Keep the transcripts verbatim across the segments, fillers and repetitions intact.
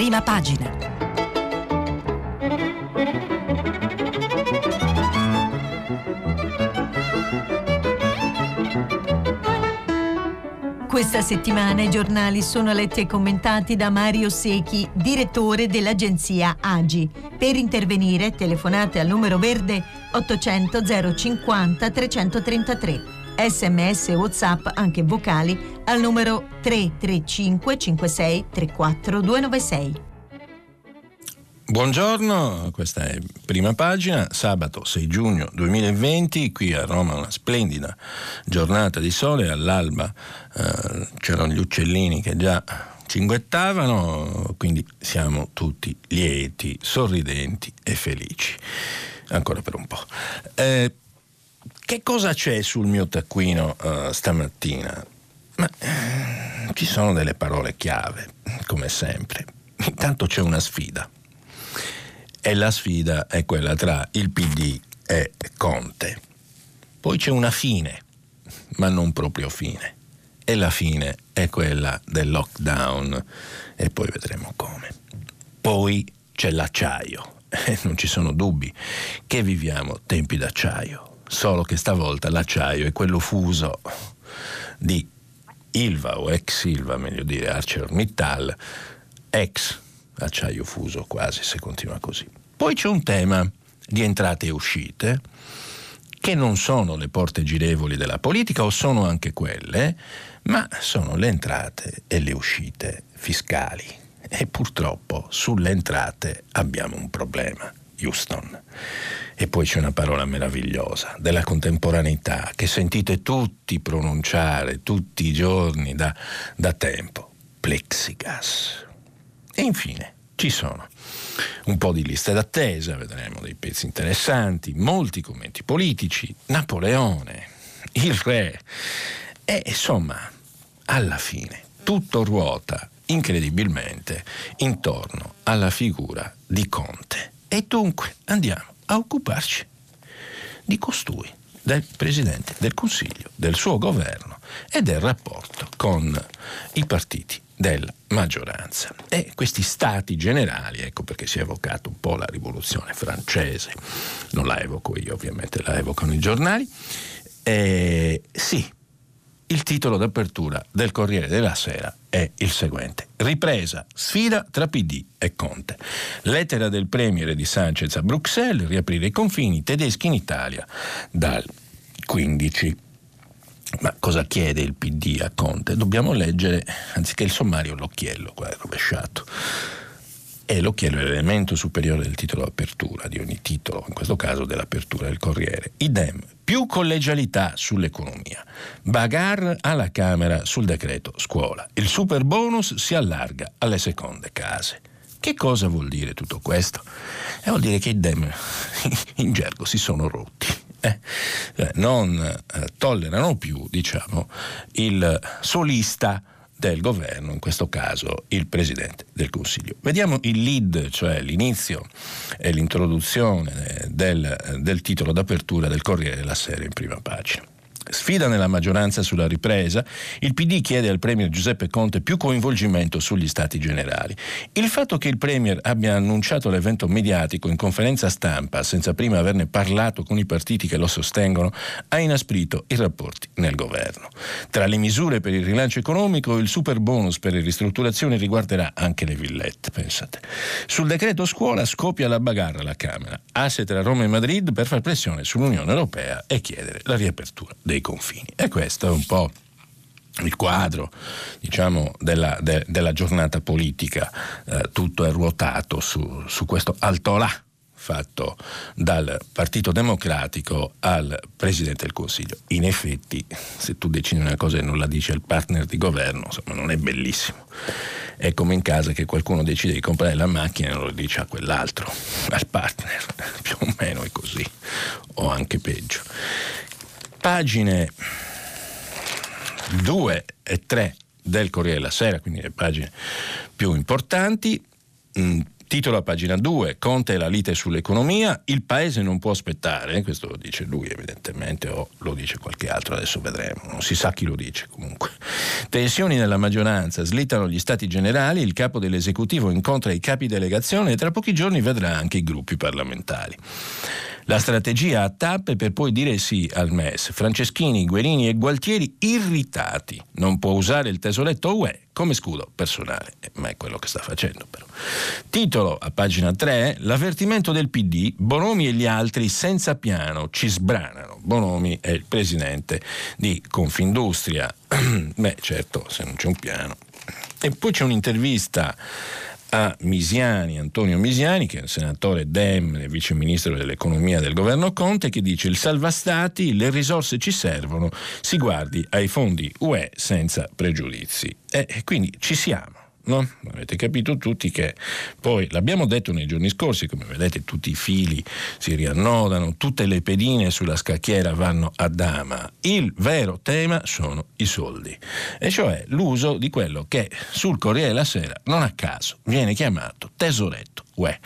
prima pagina. Questa settimana i giornali sono letti e commentati da Mario Sechi, direttore dell'agenzia A G I. Per intervenire telefonate al numero verde ottocento zero cinquanta trecentotrentatré, sms e whatsapp anche vocali al numero tre tre cinque cinque sei tre quattro due nove sei. Buongiorno, questa è Prima Pagina, sabato sei giugno duemilaventi, qui a Roma una splendida giornata di sole, all'alba eh, c'erano gli uccellini che già cinguettavano, quindi siamo tutti lieti, sorridenti e felici, ancora per un po'. Eh, che cosa c'è sul mio taccuino eh, stamattina? Ma, eh, ci sono delle parole chiave, come sempre. Intanto c'è una sfida. E la sfida è quella tra il P D e Conte. Poi c'è una fine, ma non proprio fine. E la fine è quella del lockdown, e poi vedremo come. Poi c'è l'acciaio, e non ci sono dubbi che viviamo tempi d'acciaio, solo che stavolta l'acciaio è quello fuso di Ilva, o ex Ilva, meglio dire ArcelorMittal, ex acciaio fuso quasi, se continua così. Poi c'è un tema di entrate e uscite che non sono le porte girevoli della politica, o sono anche quelle, ma sono le entrate e le uscite fiscali, e purtroppo sulle entrate abbiamo un problema, Houston. E poi c'è una parola meravigliosa della contemporaneità che sentite tutti pronunciare tutti i giorni da, da tempo: plexigas. E infine ci sono un po' di liste d'attesa, vedremo dei pezzi interessanti, molti commenti politici, Napoleone, il re, e insomma alla fine tutto ruota incredibilmente intorno alla figura di Conte. E dunque andiamo a occuparci di costui, del Presidente del Consiglio, del suo governo e del rapporto con i partiti della maggioranza. E questi stati generali, ecco perché si è evocato un po' la rivoluzione francese, non la evoco io ovviamente, la evocano i giornali. Eh, sì, il titolo d'apertura del Corriere della Sera è il seguente: ripresa, sfida tra P D e Conte, lettera del premier di Sanchez a Bruxelles, riaprire i confini, tedeschi in Italia dal quindici. Ma cosa chiede il P D a Conte? Dobbiamo leggere, anziché il sommario, l'occhiello, qua è rovesciato. E l'occhiello è l'elemento superiore del titolo d'apertura, di ogni titolo, in questo caso dell'apertura del Corriere. Idem, più collegialità sull'economia. Bagarre alla Camera sul decreto scuola. Il super bonus si allarga alle seconde case. Che cosa vuol dire tutto questo? Eh, vuol dire che i Dem in gergo si sono rotti. Eh, non eh, tollerano più, diciamo, il solista del governo, in questo caso il Presidente del Consiglio. Vediamo il lead, cioè l'inizio e l'introduzione del, del titolo d'apertura del Corriere della Sera in prima pagina. Sfida nella maggioranza sulla ripresa, il P D chiede al premier Giuseppe Conte più coinvolgimento sugli stati generali. Il fatto che il premier abbia annunciato l'evento mediatico in conferenza stampa senza prima averne parlato con i partiti che lo sostengono ha inasprito i rapporti nel governo. Tra le misure per il rilancio economico, il super bonus per le ristrutturazioni riguarderà anche le villette, pensate. Sul decreto scuola scoppia la bagarre alla Camera, asse tra Roma e Madrid per far pressione sull'Unione Europea e chiedere la riapertura dei confini. E questo è un po' il quadro, diciamo, della, de, della giornata politica. Eh, tutto è ruotato su, su questo altolà fatto dal Partito Democratico al Presidente del Consiglio. In effetti, se tu decidi una cosa e non la dici al partner di governo, insomma, non è bellissimo. È come in casa che qualcuno decide di comprare la macchina e non lo dice a quell'altro, al partner, più o meno è così, o anche peggio. Pagine due e tre del Corriere della Sera, quindi le pagine più importanti, Titolo a pagina due, Conte e la lite sull'economia, il paese non può aspettare, questo lo dice lui evidentemente o lo dice qualche altro, adesso vedremo, non si sa chi lo dice comunque. Tensioni nella maggioranza, slittano gli stati generali, il capo dell'esecutivo incontra i capi delegazione e tra pochi giorni vedrà anche i gruppi parlamentari. La strategia a tappe per poi dire sì al M E S. Franceschini, Guerini e Gualtieri irritati. Non può usare il tesoretto U E come scudo personale. Eh, ma è quello che sta facendo però. Titolo a pagina tre, l'avvertimento del P D, Bonomi e gli altri senza piano ci sbranano. Bonomi è il presidente di Confindustria. Beh, certo, se non c'è un piano. E poi c'è un'intervista a Misiani, Antonio Misiani, che è il senatore Dem, vice ministro dell'economia del governo Conte, che dice il salva stati, le risorse ci servono, si guardi ai fondi U E senza pregiudizi. E quindi ci siamo, no? Avete capito tutti che poi, l'abbiamo detto nei giorni scorsi, come vedete tutti i fili si riannodano, tutte le pedine sulla scacchiera vanno a dama. Il vero tema sono i soldi, e cioè l'uso di quello che sul Corriere della Sera non a caso viene chiamato tesoretto U E.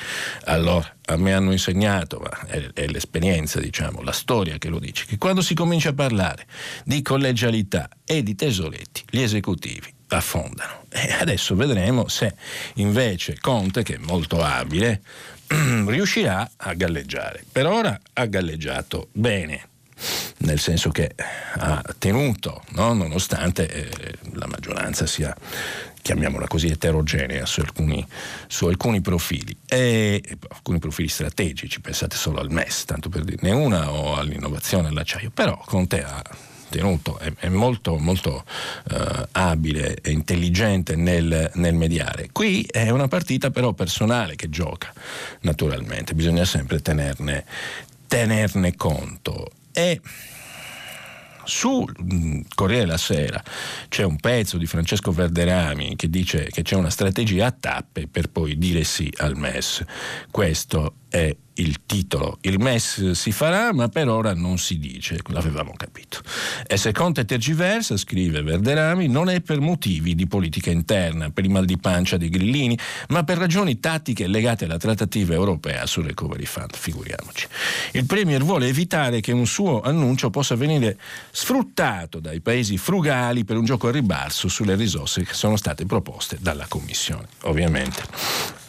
Allora, a me hanno insegnato, ma è, è l'esperienza, diciamo, la storia che lo dice, che quando si comincia a parlare di collegialità e di tesoretti, gli esecutivi affondano. E adesso vedremo se invece Conte, che è molto abile, riuscirà a galleggiare. Per ora ha galleggiato bene, nel senso che ha tenuto, no? Nonostante eh, la maggioranza sia, chiamiamola così, eterogenea su alcuni, su alcuni profili, e, e alcuni profili strategici, pensate solo al M E S, tanto per dirne una, o all'innovazione, all'acciaio, però Conte ha tenuto, è, è molto, molto eh, abile e intelligente nel, nel mediare. Qui è una partita però personale che gioca, naturalmente, bisogna sempre tenerne, tenerne conto. E su Corriere della Sera c'è un pezzo di Francesco Verderami che dice che c'è una strategia a tappe per poi dire sì al M E S. Questo è il titolo. Il M E S si farà, ma per ora non si dice, l'avevamo capito. E se Conte tergiversa, scrive Verderami, non è per motivi di politica interna, per il mal di pancia dei grillini, ma per ragioni tattiche legate alla trattativa europea sul recovery fund, figuriamoci. Il premier vuole evitare che un suo annuncio possa venire sfruttato dai paesi frugali per un gioco a ribasso sulle risorse che sono state proposte dalla Commissione, ovviamente.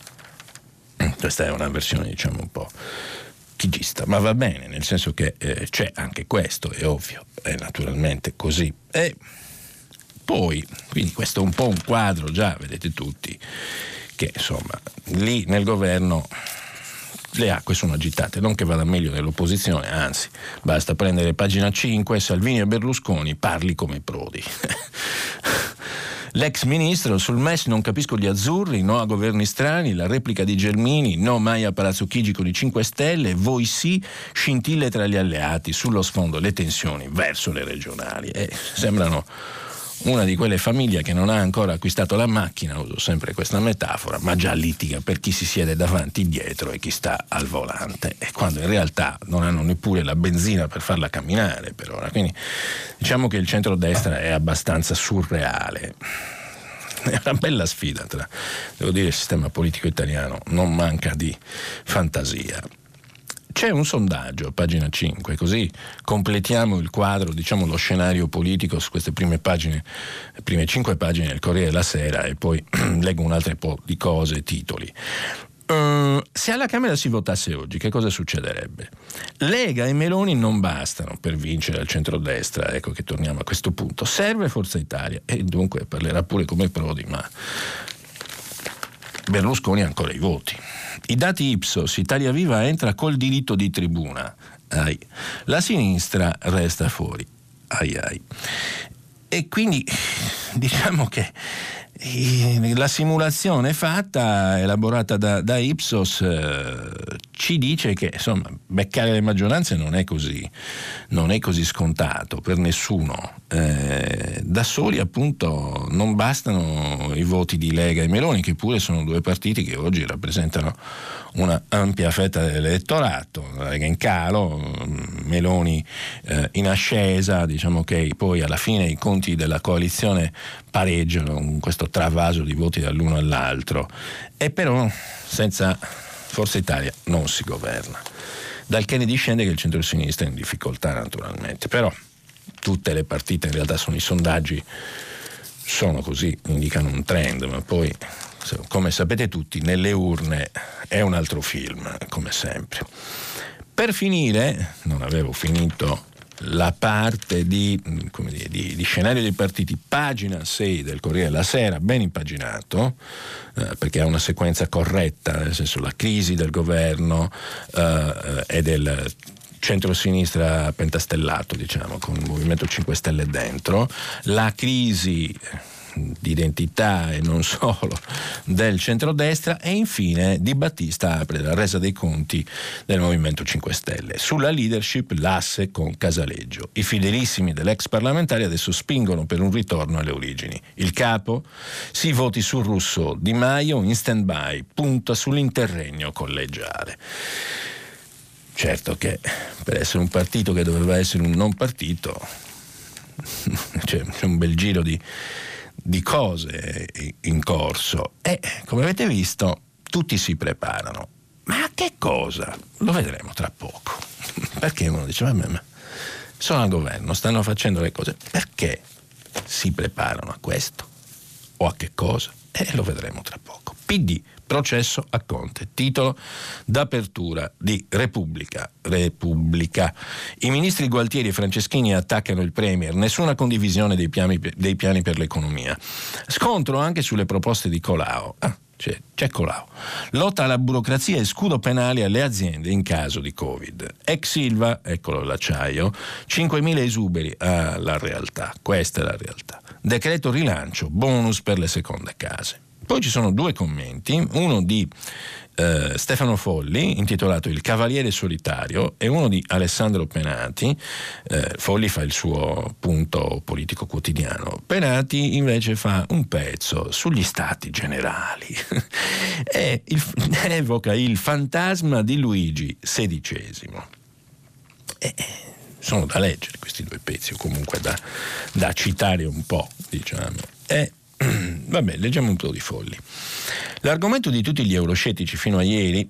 Questa è una versione, diciamo, un po' chigista, ma va bene, nel senso che eh, c'è anche questo, è ovvio, è naturalmente così. E poi, quindi questo è un po' un quadro, già vedete tutti, che insomma lì nel governo le acque sono agitate, non che vada meglio dell'opposizione, anzi, basta prendere pagina cinque, Salvini e Berlusconi, parli come Prodi. L'ex ministro, sul M E S non capisco gli azzurri, no a governi strani, la replica di Gelmini, no mai a Palazzo Chigi con i cinque Stelle, voi sì, scintille tra gli alleati, sullo sfondo le tensioni verso le regionali. Eh, sembrano una di quelle famiglie che non ha ancora acquistato la macchina, uso sempre questa metafora, ma già litiga per chi si siede davanti, dietro e chi sta al volante, e quando in realtà non hanno neppure la benzina per farla camminare per ora. Quindi diciamo che il centrodestra è abbastanza surreale. È una bella sfida tra, devo dire, il sistema politico italiano non manca di fantasia. C'è un sondaggio, pagina cinque, così completiamo il quadro, diciamo lo scenario politico su queste prime pagine, prime cinque pagine del Corriere della Sera, e poi leggo un altro po' di cose, titoli. Uh, se alla Camera si votasse oggi, che cosa succederebbe? Lega e Meloni non bastano per vincere al centrodestra, ecco che torniamo a questo punto. Serve Forza Italia, e dunque parlerà pure come Prodi, ma Berlusconi ha ancora i voti. I dati Ipsos, Italia Viva entra col diritto di tribuna, ai. La sinistra resta fuori, ai ai. E quindi diciamo che la simulazione fatta, elaborata da, da Ipsos, eh, ci dice che, insomma, beccare le maggioranze non è così, non è così scontato per nessuno. Eh, da soli, appunto, non bastano i voti di Lega e Meloni, che pure sono due partiti che oggi rappresentano una ampia fetta dell'elettorato, la Lega in calo, Meloni eh, in ascesa, diciamo che poi alla fine i conti della coalizione pareggiano con questo travaso di voti dall'uno all'altro, e però senza Forza Italia non si governa, dal che ne discende che il centrosinistra è in difficoltà naturalmente, però tutte le partite in realtà sono i sondaggi, sono così, indicano un trend, ma poi, come sapete tutti, nelle urne è un altro film, come sempre. Per finire, non avevo finito la parte di, come dire, di, di scenario dei partiti, pagina sei del Corriere della Sera, ben impaginato, eh, perché ha una sequenza corretta, nel senso la crisi del governo eh, e del centrosinistra pentastellato, diciamo, con il Movimento cinque Stelle dentro, la crisi d'identità e non solo del centrodestra, e infine Di Battista apre la resa dei conti del Movimento cinque Stelle. Sulla leadership l'asse con Casaleggio. I fedelissimi dell'ex parlamentare adesso spingono per un ritorno alle origini. Il capo? Si voti sul Russo, Di Maio in stand-by, punta sull'interregno collegiale. Certo che per essere un partito che doveva essere un non partito c'è un bel giro di di cose in corso e, come avete visto, tutti si preparano, ma a che cosa? Lo vedremo tra poco, perché uno dice vabbè, ma sono al governo, stanno facendo le cose, perché si preparano a questo o a che cosa? E lo vedremo tra poco. P D, processo a Conte, titolo d'apertura di Repubblica. Repubblica. I ministri Gualtieri e Franceschini attaccano il premier, nessuna condivisione dei piani, dei piani per l'economia. Scontro anche sulle proposte di Colao. Ah, c'è, c'è Colao. Lotta alla burocrazia e scudo penale alle aziende in caso di Covid. Ex Ilva, eccolo l'acciaio, cinquemila esuberi. Ah, la realtà, questa è la realtà. Decreto rilancio, bonus per le seconde case. Poi ci sono due commenti, uno di eh, Stefano Folli, intitolato Il Cavaliere Solitario, e uno di Alessandro Penati. Eh, Folli fa il suo punto politico quotidiano, Penati invece fa un pezzo sugli stati generali e il, evoca il fantasma di Luigi sedicesimo. E, sono da leggere questi due pezzi, o comunque da, da citare un po', diciamo. E, vabbè, leggiamo un po' di Folli. L'argomento di tutti gli euroscettici fino a ieri,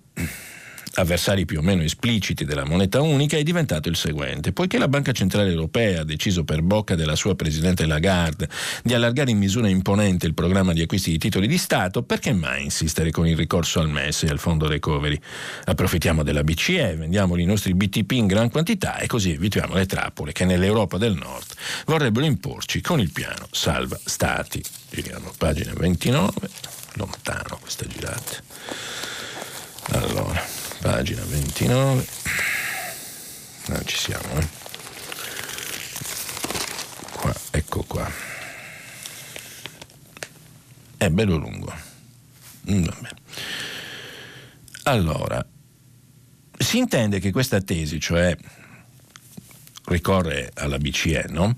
avversari più o meno espliciti della moneta unica, è diventato il seguente. Poiché la Banca Centrale Europea ha deciso per bocca della sua presidente Lagarde di allargare in misura imponente il programma di acquisti di titoli di Stato, perché mai insistere con il ricorso al M E S e al fondo recovery? Approfittiamo della B C E, vendiamo i nostri B T P in gran quantità e così evitiamo le trappole che nell'Europa del Nord vorrebbero imporci con il piano Salva Stati. Giriamo pagina ventinove, lontano questa girata. Allora, pagina ventinove, non ci siamo, eh? Qua, ecco qua, è bello lungo. Vabbè. Allora, si intende che questa tesi, cioè ricorre alla B C E, no?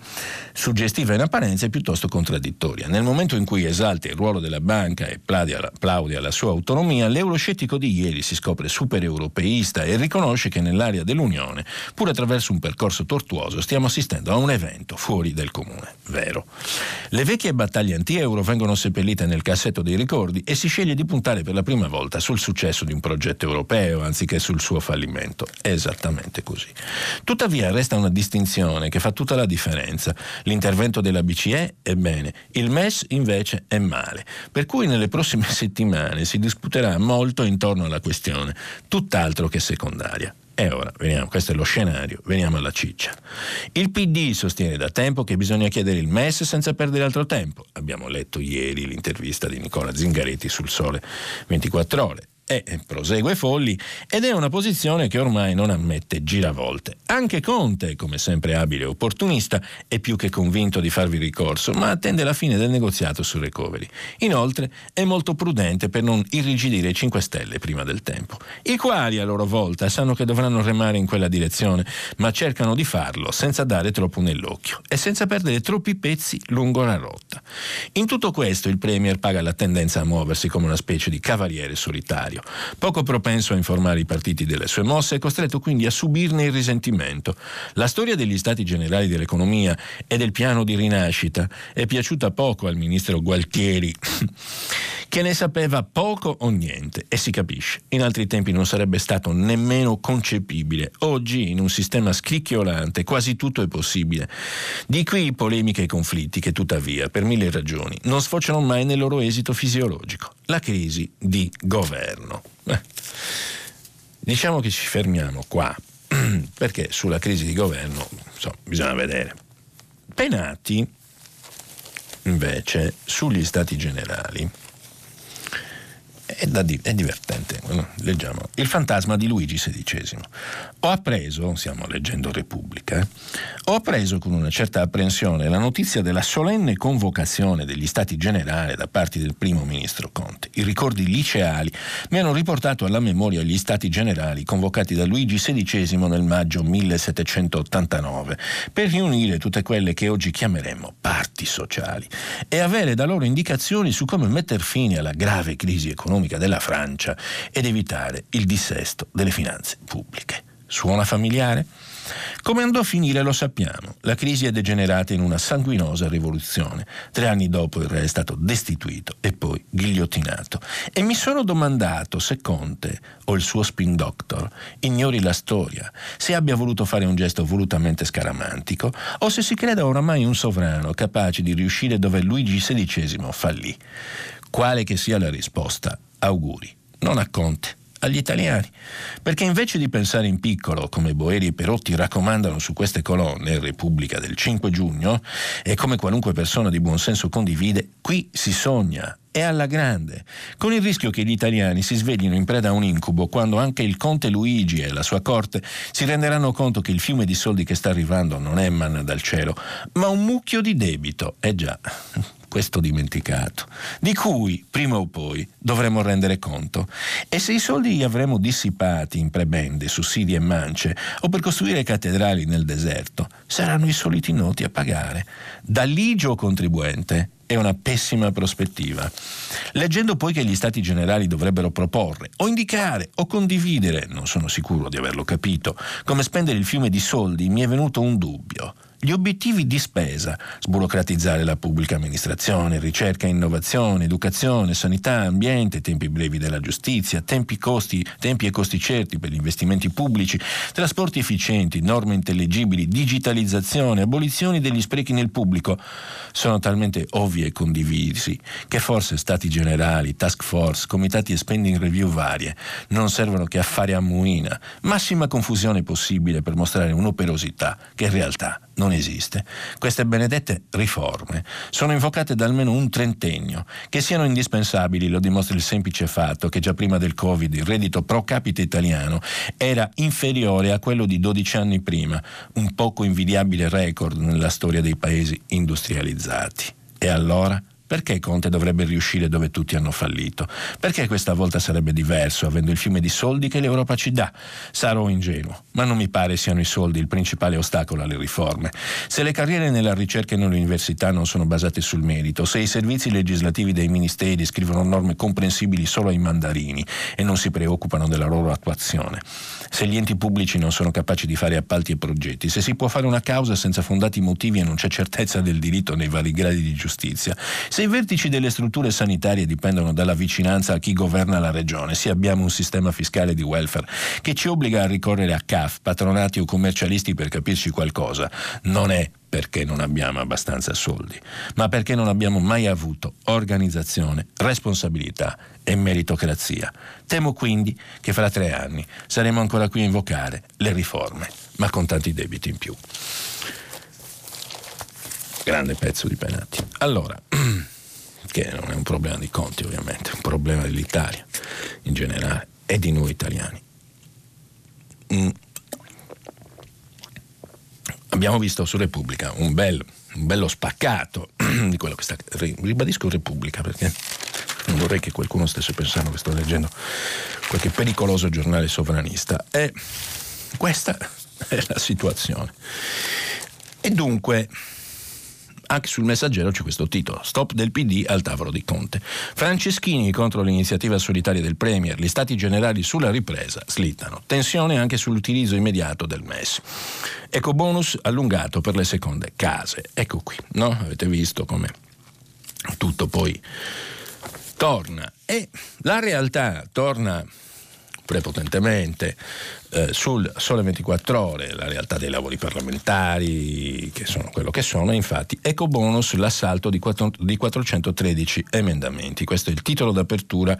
Suggestiva in apparenza e piuttosto contraddittoria. Nel momento in cui esalta il ruolo della banca e plaudia la sua autonomia, l'euroscettico di ieri si scopre supereuropeista e riconosce che nell'area dell'Unione, pur attraverso un percorso tortuoso, stiamo assistendo a un evento fuori del comune. Vero. Le vecchie battaglie anti-euro vengono seppellite nel cassetto dei ricordi e si sceglie di puntare per la prima volta sul successo di un progetto europeo anziché sul suo fallimento. Esattamente così. Tuttavia resta una distinzione che fa tutta la differenza. L'intervento della B C E è bene, il M E S invece è male, per cui nelle prossime settimane si discuterà molto intorno alla questione, tutt'altro che secondaria. E ora, veniamo, questo è lo scenario, veniamo alla ciccia. Il P D sostiene da tempo che bisogna chiedere il M E S senza perdere altro tempo. Abbiamo letto ieri l'intervista di Nicola Zingaretti sul Sole ventiquattro Ore. E prosegue Folli, ed è una posizione che ormai non ammette giravolte. Anche Conte, come sempre abile e opportunista, è più che convinto di farvi ricorso, ma attende la fine del negoziato sul recovery. Inoltre è molto prudente per non irrigidire i cinque Stelle prima del tempo, i quali a loro volta sanno che dovranno remare in quella direzione, ma cercano di farlo senza dare troppo nell'occhio e senza perdere troppi pezzi lungo la rotta. In tutto questo il Premier paga la tendenza a muoversi come una specie di cavaliere solitario, poco propenso a informare i partiti delle sue mosse e costretto quindi a subirne il risentimento. La storia degli stati generali dell'economia e del piano di rinascita è piaciuta poco al ministro Gualtieri, che ne sapeva poco o niente, e si capisce. In altri tempi non sarebbe stato nemmeno concepibile. Oggi, in un sistema scricchiolante, quasi tutto è possibile. Di qui polemiche e conflitti che tuttavia, per mille ragioni, non sfociano mai nel loro esito fisiologico: la crisi di governo. Eh. Diciamo che ci fermiamo qua, perché sulla crisi di governo, insomma, bisogna vedere. Penati, invece, sugli stati generali. È, da di- è divertente, leggiamo. Il fantasma di Luigi sedicesimo. Ho appreso, stiamo leggendo Repubblica, eh? ho appreso con una certa apprensione la notizia della solenne convocazione degli Stati Generali da parte del primo ministro Conte. I ricordi liceali mi hanno riportato alla memoria gli Stati Generali convocati da Luigi sedicesimo nel maggio millesettecentottantanove per riunire tutte quelle che oggi chiameremmo parti sociali e avere da loro indicazioni su come mettere fine alla grave crisi economica della Francia ed evitare il dissesto delle finanze pubbliche. Suona familiare? Come andò a finire lo sappiamo. La crisi è degenerata in una sanguinosa rivoluzione. Tre anni dopo il re è stato destituito e poi ghigliottinato. E mi sono domandato se Conte o il suo spin doctor ignori la storia, se abbia voluto fare un gesto volutamente scaramantico o se si creda oramai un sovrano capace di riuscire dove Luigi sedicesimo fallì. Quale che sia la risposta, auguri, non a Conte, agli italiani, perché invece di pensare in piccolo, come Boeri e Perotti raccomandano su queste colonne, Repubblica del cinque giugno, e come qualunque persona di buonsenso condivide, qui si sogna, e alla grande, con il rischio che gli italiani si sveglino in preda a un incubo quando anche il Conte Luigi e la sua corte si renderanno conto che il fiume di soldi che sta arrivando non è manna dal cielo, ma un mucchio di debito, eh già... questo dimenticato, di cui prima o poi dovremo rendere conto. E se i soldi li avremo dissipati in prebende, sussidi e mance o per costruire cattedrali nel deserto, saranno i soliti noti a pagare. Dall'igio contribuente è una pessima prospettiva. Leggendo poi che gli Stati Generali dovrebbero proporre o indicare o condividere, non sono sicuro di averlo capito, come spendere il fiume di soldi, mi è venuto un dubbio. Gli obiettivi di spesa, sburocratizzare la pubblica amministrazione, ricerca e innovazione, educazione, sanità, ambiente, tempi brevi della giustizia, tempi, costi, tempi e costi certi per gli investimenti pubblici, trasporti efficienti, norme intelligibili, digitalizzazione, abolizioni degli sprechi nel pubblico, sono talmente ovvi e condivisi che forse stati generali, task force, comitati e spending review varie non servono che a fare ammuina, massima confusione possibile per mostrare un'operosità che in realtà non Non esiste. Queste benedette riforme sono invocate da almeno un trentennio. Che siano indispensabili lo dimostra il semplice fatto che già prima del Covid il reddito pro capite italiano era inferiore a quello di dodici anni prima, un poco invidiabile record nella storia dei paesi industrializzati. E allora? Perché Conte dovrebbe riuscire dove tutti hanno fallito? Perché questa volta sarebbe diverso, avendo il fiume di soldi che l'Europa ci dà? Sarò ingenuo, ma non mi pare siano i soldi il principale ostacolo alle riforme. Se le carriere nella ricerca e nell'università non sono basate sul merito, se i servizi legislativi dei ministeri scrivono norme comprensibili solo ai mandarini e non si preoccupano della loro attuazione, se gli enti pubblici non sono capaci di fare appalti e progetti, se si può fare una causa senza fondati motivi e non c'è certezza del diritto nei vari gradi di giustizia, se i vertici delle strutture sanitarie dipendono dalla vicinanza a chi governa la regione, se abbiamo un sistema fiscale di welfare che ci obbliga a ricorrere a C A F, patronati o commercialisti per capirci qualcosa, non è perché non abbiamo abbastanza soldi, ma perché non abbiamo mai avuto organizzazione, responsabilità e meritocrazia. Temo quindi che fra tre anni saremo ancora qui a invocare le riforme, ma con tanti debiti in più. Grande pezzo di Penati. Allora, che non è un problema di Conte ovviamente, è un problema dell'Italia. in generale e di noi italiani. Mm. Abbiamo visto su Repubblica un, bel, un bello spaccato di quello che sta... Ribadisco Repubblica perché non vorrei che qualcuno stesse pensando che sto leggendo qualche pericoloso giornale sovranista. E questa è la situazione. E dunque... Anche sul Messaggero c'è questo titolo: stop del P D al tavolo di Conte. Franceschini contro l'iniziativa solitaria del Premier, gli stati generali sulla ripresa slittano. Tensione anche sull'utilizzo immediato del M E S. Ecobonus allungato per le seconde case. Ecco qui, no? Avete visto come tutto poi torna. E la realtà torna prepotentemente eh, sul Sole ventiquattro Ore, la realtà dei lavori parlamentari, che sono quello che sono. Infatti, ecobonus, l'assalto di, quattro, di quattrocentotredici emendamenti. Questo è il titolo d'apertura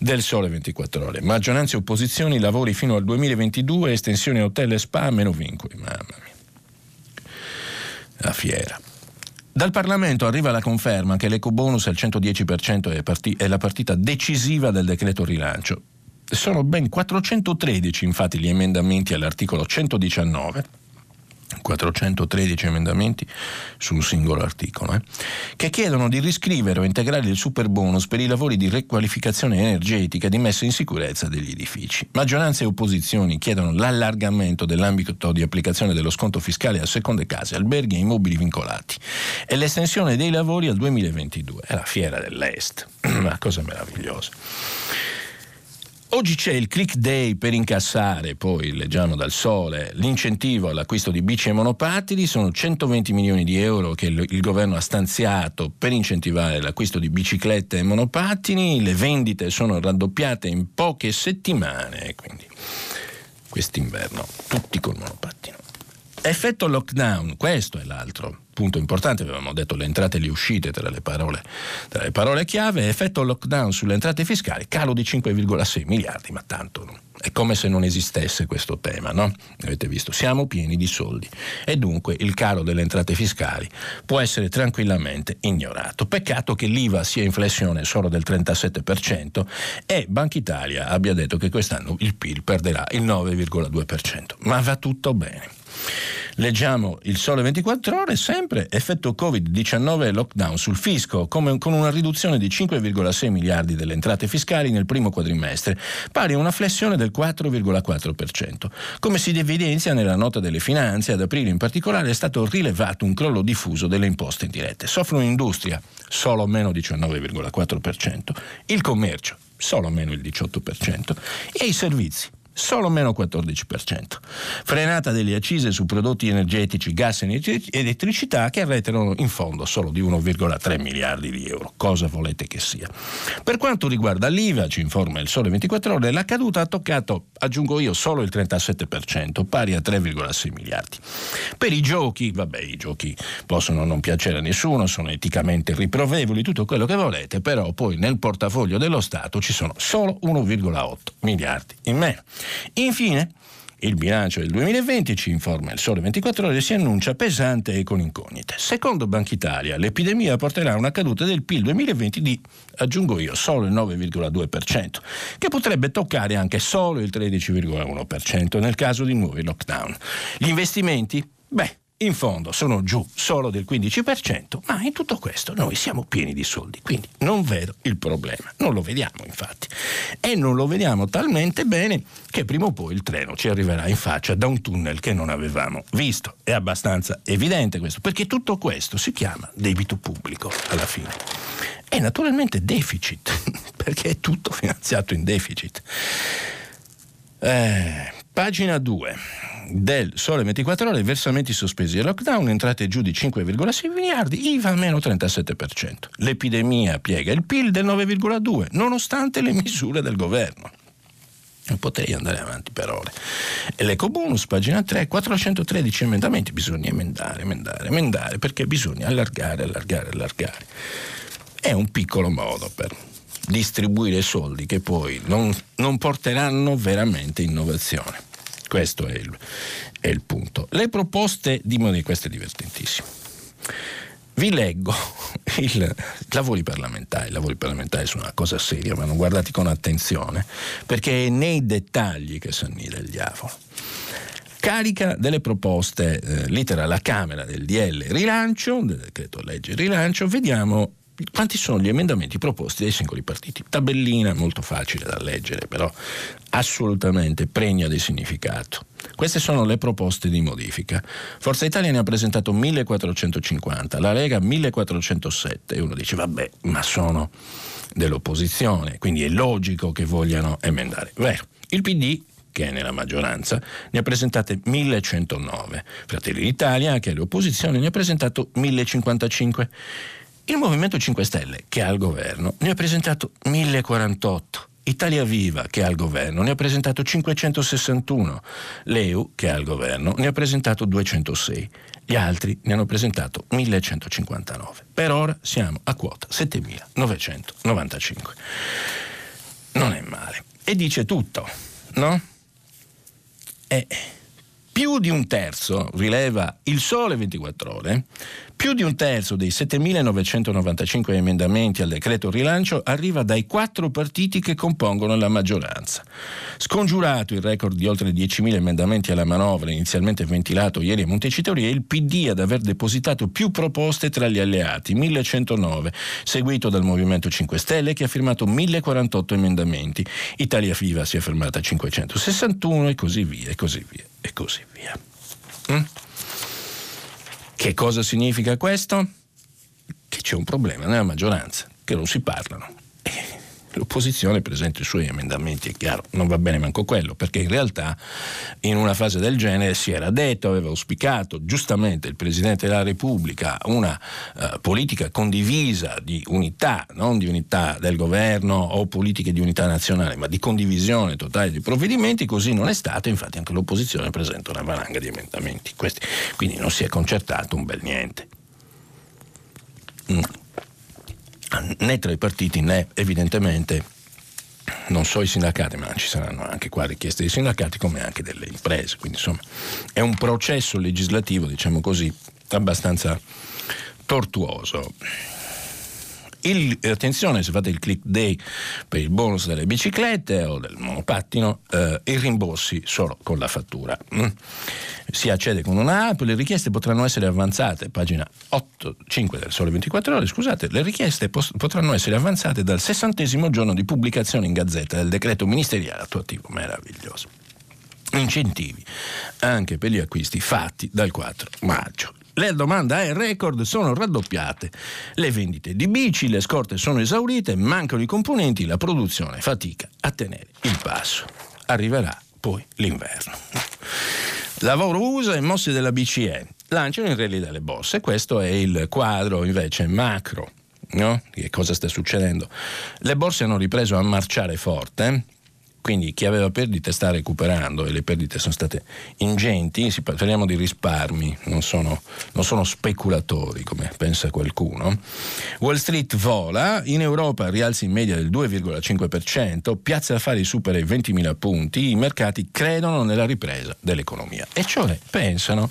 del Sole ventiquattro Ore. Maggioranza e opposizioni, lavori fino al duemilaventidue, estensione hotel e spa, meno vincoli. Mamma mia, la fiera. Dal Parlamento arriva la conferma che l'ecobonus al cento dieci per cento è, parti- è la partita decisiva del decreto rilancio. Sono ben quattrocentotredici infatti gli emendamenti all'articolo centodiciannove, quattrocentotredici emendamenti su un singolo articolo, eh, che chiedono di riscrivere o integrare il superbonus per i lavori di riqualificazione energetica e di messa in sicurezza degli edifici. Maggioranza e opposizioni chiedono l'allargamento dell'ambito di applicazione dello sconto fiscale a seconde case, alberghi e immobili vincolati e l'estensione dei lavori al duemilaventidue. È la fiera dell'Est, una cosa meravigliosa. Oggi c'è il click day per incassare, poi leggiamo dal Sole, l'incentivo all'acquisto di bici e monopattini. Sono centoventi milioni di euro che il governo ha stanziato per incentivare l'acquisto di biciclette e monopattini. Le vendite sono raddoppiate in poche settimane, quindi quest'inverno tutti col monopattino. Effetto lockdown, questo è l'altro punto importante. Avevamo detto le entrate e le uscite tra le parole, tra le parole chiave. Effetto lockdown sulle entrate fiscali, calo di cinque virgola sei miliardi, ma tanto no. È come se non esistesse questo tema, no? Avete visto, siamo pieni di soldi e dunque il calo delle entrate fiscali può essere tranquillamente ignorato. Peccato che l'I V A sia in flessione solo del trentasette per cento e Banca Italia abbia detto che quest'anno il P I L perderà il nove virgola due per cento, ma va tutto bene. Leggiamo il Sole ventiquattro Ore, sempre effetto covid diciannove e lockdown sul fisco, come con una riduzione di cinque virgola sei miliardi delle entrate fiscali nel primo quadrimestre, pari a una flessione del quattro virgola quattro per cento. Come si evidenzia nella nota delle finanze, ad aprile in particolare è stato rilevato un crollo diffuso delle imposte indirette. Soffrono l'industria, solo meno diciannove virgola quattro per cento, il commercio, solo meno il diciotto per cento, e i servizi, solo meno quattordici per cento. Frenata delle accise su prodotti energetici, gas e elettricità, che arretrano in fondo solo di uno virgola tre miliardi di euro. Cosa volete che sia? Per quanto riguarda l'I V A, ci informa il Sole ventiquattro Ore, la caduta ha toccato, aggiungo io, solo il trentasette per cento, pari a tre virgola sei miliardi. Per i giochi, vabbè, i giochi possono non piacere a nessuno, sono eticamente riprovevoli, tutto quello che volete, però poi nel portafoglio dello Stato ci sono solo uno virgola otto miliardi in meno. Infine, il bilancio del duemilaventi, ci informa il Sole ventiquattro Ore, si annuncia pesante e con incognite. Secondo Banca Italia, l'epidemia porterà a una caduta del P I L duemilaventi di, aggiungo io, solo il nove virgola due per cento, che potrebbe toccare anche solo il tredici virgola uno per cento nel caso di nuovi lockdown. Gli investimenti? Beh, in fondo sono giù solo del quindici per cento, ma in tutto questo noi siamo pieni di soldi, quindi non vedo il problema, non lo vediamo infatti, e non lo vediamo talmente bene che prima o poi il treno ci arriverà in faccia da un tunnel che non avevamo visto. È abbastanza evidente questo, perché tutto questo si chiama debito pubblico alla fine, e naturalmente deficit, perché è tutto finanziato in deficit. eh... Pagina due del Sole ventiquattro Ore, versamenti sospesi e lockdown, entrate giù di cinque virgola sei miliardi, I V A meno trentasette per cento. L'epidemia piega il P I L del nove virgola due per cento, nonostante le misure del governo. Potrei andare avanti per ore. E l'ecobonus, pagina tre, quattrocentotredici emendamenti, bisogna emendare, emendare, emendare, perché bisogna allargare, allargare, allargare. È un piccolo modo per... distribuire soldi che poi non, non porteranno veramente innovazione. Questo è il, è il punto. Le proposte di, queste divertentissime. Vi leggo il lavori parlamentari. I lavori parlamentari sono una cosa seria, vanno guardati con attenzione, perché è nei dettagli che si annida il diavolo. Carica delle proposte, eh, lettera alla Camera del D L Rilancio, del decreto legge Rilancio. Vediamo quanti sono gli emendamenti proposti dai singoli partiti. Tabellina molto facile da leggere, però assolutamente pregna di significato. Queste sono le proposte di modifica. Forza Italia ne ha presentato millequattrocentocinquanta, la Lega millequattrocentosette. E uno dice vabbè, ma sono dell'opposizione, quindi è logico che vogliano emendare. Vero. Il P D, che è nella maggioranza, ne ha presentate millecentonove. Fratelli d'Italia, che è l'opposizione, ne ha presentato millecinquantacinque. Il Movimento cinque Stelle, che è al governo, ne ha presentato millequarantotto. Italia Viva, che è al governo, ne ha presentato cinquecentosessantuno. L'E U, che è al governo, ne ha presentato duecentosei. Gli altri ne hanno presentato millecentocinquantanove. Per ora siamo a quota settemilanovantacinque. Non è male. E dice tutto, no? E più di un terzo, rileva il Sole ventiquattro Ore, più di un terzo dei settemilanovantacinque emendamenti al decreto rilancio arriva dai quattro partiti che compongono la maggioranza. Scongiurato il record di oltre diecimila emendamenti alla manovra inizialmente ventilato ieri a Montecitorio, è il P D ad aver depositato più proposte tra gli alleati, millecentonove, seguito dal Movimento cinque Stelle, che ha firmato millequarantotto emendamenti. Italia Viva si è fermata a cinquecentosessantuno, e così via, e così via. E così via. Mm? Che cosa significa questo? Che c'è un problema nella maggioranza, che non si parlano. L'opposizione presenta i suoi emendamenti, è chiaro, non va bene manco quello, perché in realtà in una fase del genere si era detto, aveva auspicato giustamente il Presidente della Repubblica una eh, politica condivisa di unità, non di unità del governo o politiche di unità nazionale, ma di condivisione totale di provvedimenti. Così non è stato, infatti anche l'opposizione presenta una valanga di emendamenti, questi. Quindi non si è concertato un bel niente. Mm. Né tra i partiti, né evidentemente, non so i sindacati, ma ci saranno anche qua richieste dei sindacati come anche delle imprese. Quindi insomma è un processo legislativo, diciamo così, abbastanza tortuoso. Il, attenzione, se fate il click day per il bonus delle biciclette o del monopattino, eh, i rimborsi solo con la fattura. Mm. Si accede con un'app, le richieste potranno essere avanzate, pagina otto punto cinque del Sole ventiquattro Ore, scusate, le richieste pos- potranno essere avanzate dal sessantesimo giorno di pubblicazione in Gazzetta del decreto ministeriale attuativo. Meraviglioso. Incentivi anche per gli acquisti fatti dal quattro maggio. Le domande ai record sono raddoppiate, le vendite di bici, le scorte sono esaurite, mancano i componenti, la produzione fatica a tenere il passo. Arriverà poi l'inverno. Lavoro U S A e mosse della B C E lanciano i rally dalle borse. Questo è il quadro invece macro, no? Che cosa sta succedendo? Le borse hanno ripreso a marciare forte. Quindi chi aveva perdite sta recuperando, e le perdite sono state ingenti. Si parliamo di risparmi, non sono, non sono speculatori come pensa qualcuno. Wall Street vola, in Europa rialzi in media del due virgola cinque per cento, Piazza Affari supera i ventimila punti, i mercati credono nella ripresa dell'economia, e cioè pensano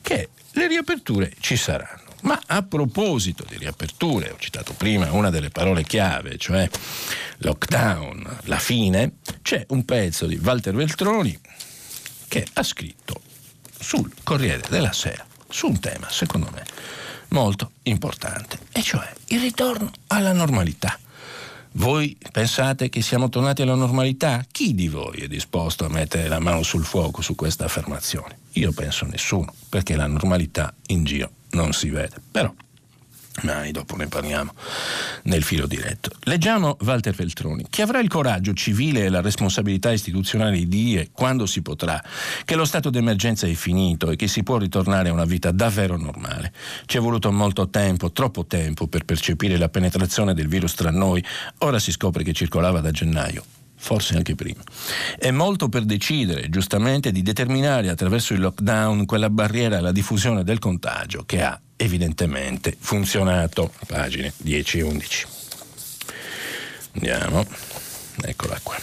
che le riaperture ci saranno. Ma a proposito di riaperture, ho citato prima una delle parole chiave, cioè lockdown, la fine, c'è un pezzo di Walter Veltroni che ha scritto sul Corriere della Sera su un tema secondo me molto importante, e cioè il ritorno alla normalità. Voi pensate che siamo tornati alla normalità? Chi di voi è disposto a mettere la mano sul fuoco su questa affermazione? Io penso nessuno, perché la normalità in giro non si vede, però mai dopo ne parliamo nel filo diretto. Leggiamo Walter Veltroni. Chi avrà il coraggio civile e la responsabilità istituzionale di dire, quando si potrà, che lo stato d'emergenza è finito e che si può ritornare a una vita davvero normale? Ci è voluto molto tempo, troppo tempo, per percepire la penetrazione del virus tra noi. Ora si scopre che circolava da gennaio, forse anche prima. È molto per decidere, giustamente, di determinare attraverso il lockdown quella barriera alla diffusione del contagio che ha evidentemente funzionato. Pagine dieci e undici. Andiamo. Eccola qua.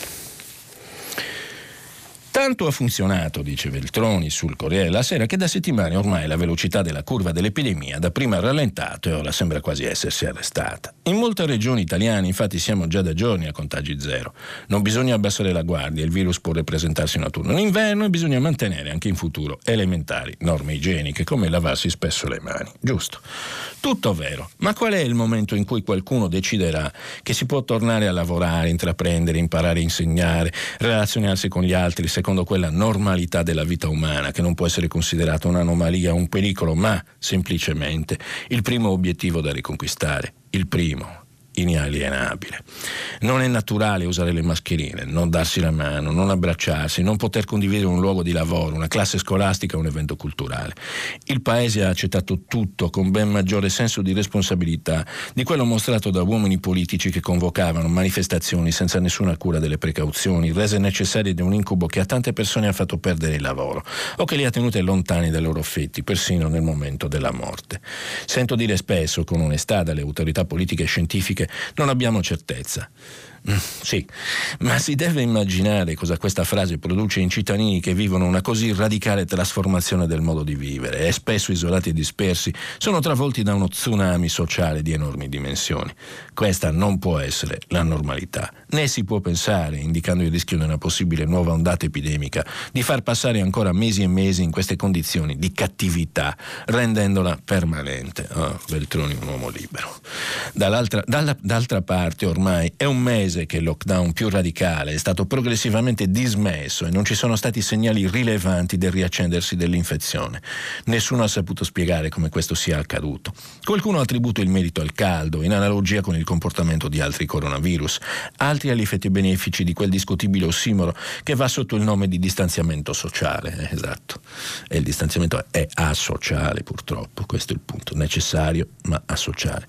Tanto ha funzionato, dice Veltroni sul Corriere della Sera, che da settimane ormai la velocità della curva dell'epidemia dapprima ha rallentato e ora sembra quasi essersi arrestata. In molte regioni italiane infatti siamo già da giorni a contagi zero. Non bisogna abbassare la guardia, il virus può ripresentarsi in autunno, in inverno, e bisogna mantenere anche in futuro elementari norme igieniche come lavarsi spesso le mani. Giusto. Tutto vero, ma qual è il momento in cui qualcuno deciderà che si può tornare a lavorare, intraprendere, imparare, insegnare, relazionarsi con gli altri secondo quella normalità della vita umana che non può essere considerata un'anomalia, un pericolo, ma semplicemente il primo obiettivo da riconquistare, il primo inalienabile. Non è naturale usare le mascherine, non darsi la mano, non abbracciarsi, non poter condividere un luogo di lavoro, una classe scolastica, un evento culturale. Il paese ha accettato tutto con ben maggiore senso di responsabilità di quello mostrato da uomini politici che convocavano manifestazioni senza nessuna cura delle precauzioni, rese necessarie da un incubo che a tante persone ha fatto perdere il lavoro o che li ha tenute lontani dai loro affetti, persino nel momento della morte. Sento dire spesso, con onestà, dalle autorità politiche e scientifiche: non abbiamo certezza. Sì, ma si deve immaginare cosa questa frase produce in cittadini che vivono una così radicale trasformazione del modo di vivere e, spesso isolati e dispersi, sono travolti da uno tsunami sociale di enormi dimensioni. Questa non può essere la normalità, né si può pensare, indicando il rischio di una possibile nuova ondata epidemica, di far passare ancora mesi e mesi in queste condizioni di cattività, rendendola permanente. Oh, Veltroni è un uomo libero. Dall'altra, dalla, d'altra parte ormai è un mese che il lockdown più radicale è stato progressivamente dismesso e non ci sono stati segnali rilevanti del riaccendersi dell'infezione. Nessuno ha saputo spiegare come questo sia accaduto. Qualcuno ha attribuito il merito al caldo, in analogia con il comportamento di altri coronavirus, altri agli effetti benefici di quel discutibile ossimoro che va sotto il nome di distanziamento sociale. Esatto, e il distanziamento è asociale, purtroppo, questo è il punto, necessario ma asociale.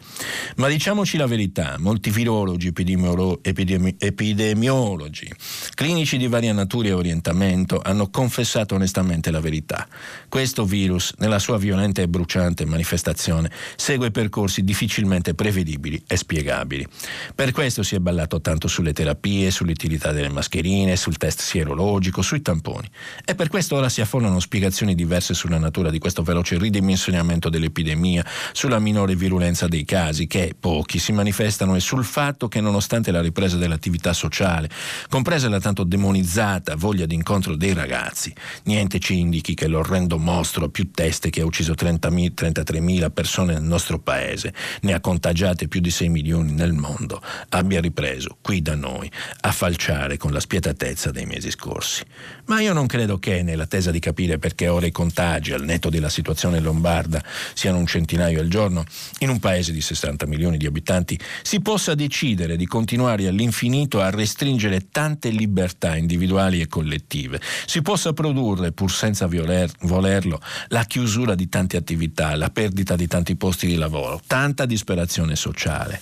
Ma diciamoci la verità, molti virologi, epidemiologi Epidemi- epidemiologi, clinici di varia natura e orientamento hanno confessato onestamente la verità. Questo virus, nella sua violenta e bruciante manifestazione, segue percorsi difficilmente prevedibili e spiegabili. Per questo si è ballato tanto sulle terapie, sull'utilità delle mascherine, sul test sierologico, sui tamponi. E per questo ora si affonano spiegazioni diverse sulla natura di questo veloce ridimensionamento dell'epidemia, sulla minore virulenza dei casi, che pochi si manifestano, e sul fatto che, nonostante la ripresa dell'attività sociale, compresa la tanto demonizzata voglia d'incontro dei ragazzi, niente ci indichi che l'orrendo mostro a più teste, che ha ucciso trentatremila persone nel nostro paese, ne ha contagiate più di sei milioni nel mondo, abbia ripreso qui da noi a falciare con la spietatezza dei mesi scorsi. Ma io non credo che, nell'attesa di capire perché ora i contagi, al netto della situazione lombarda, siano un centinaio al giorno, in un paese di sessanta milioni di abitanti si possa decidere di continuare all'infinito a restringere tante libertà individuali e collettive, si possa produrre, pur senza voler, volerlo, la chiusura di tante attività, la perdita di tanti posti di lavoro, tanta disperazione sociale.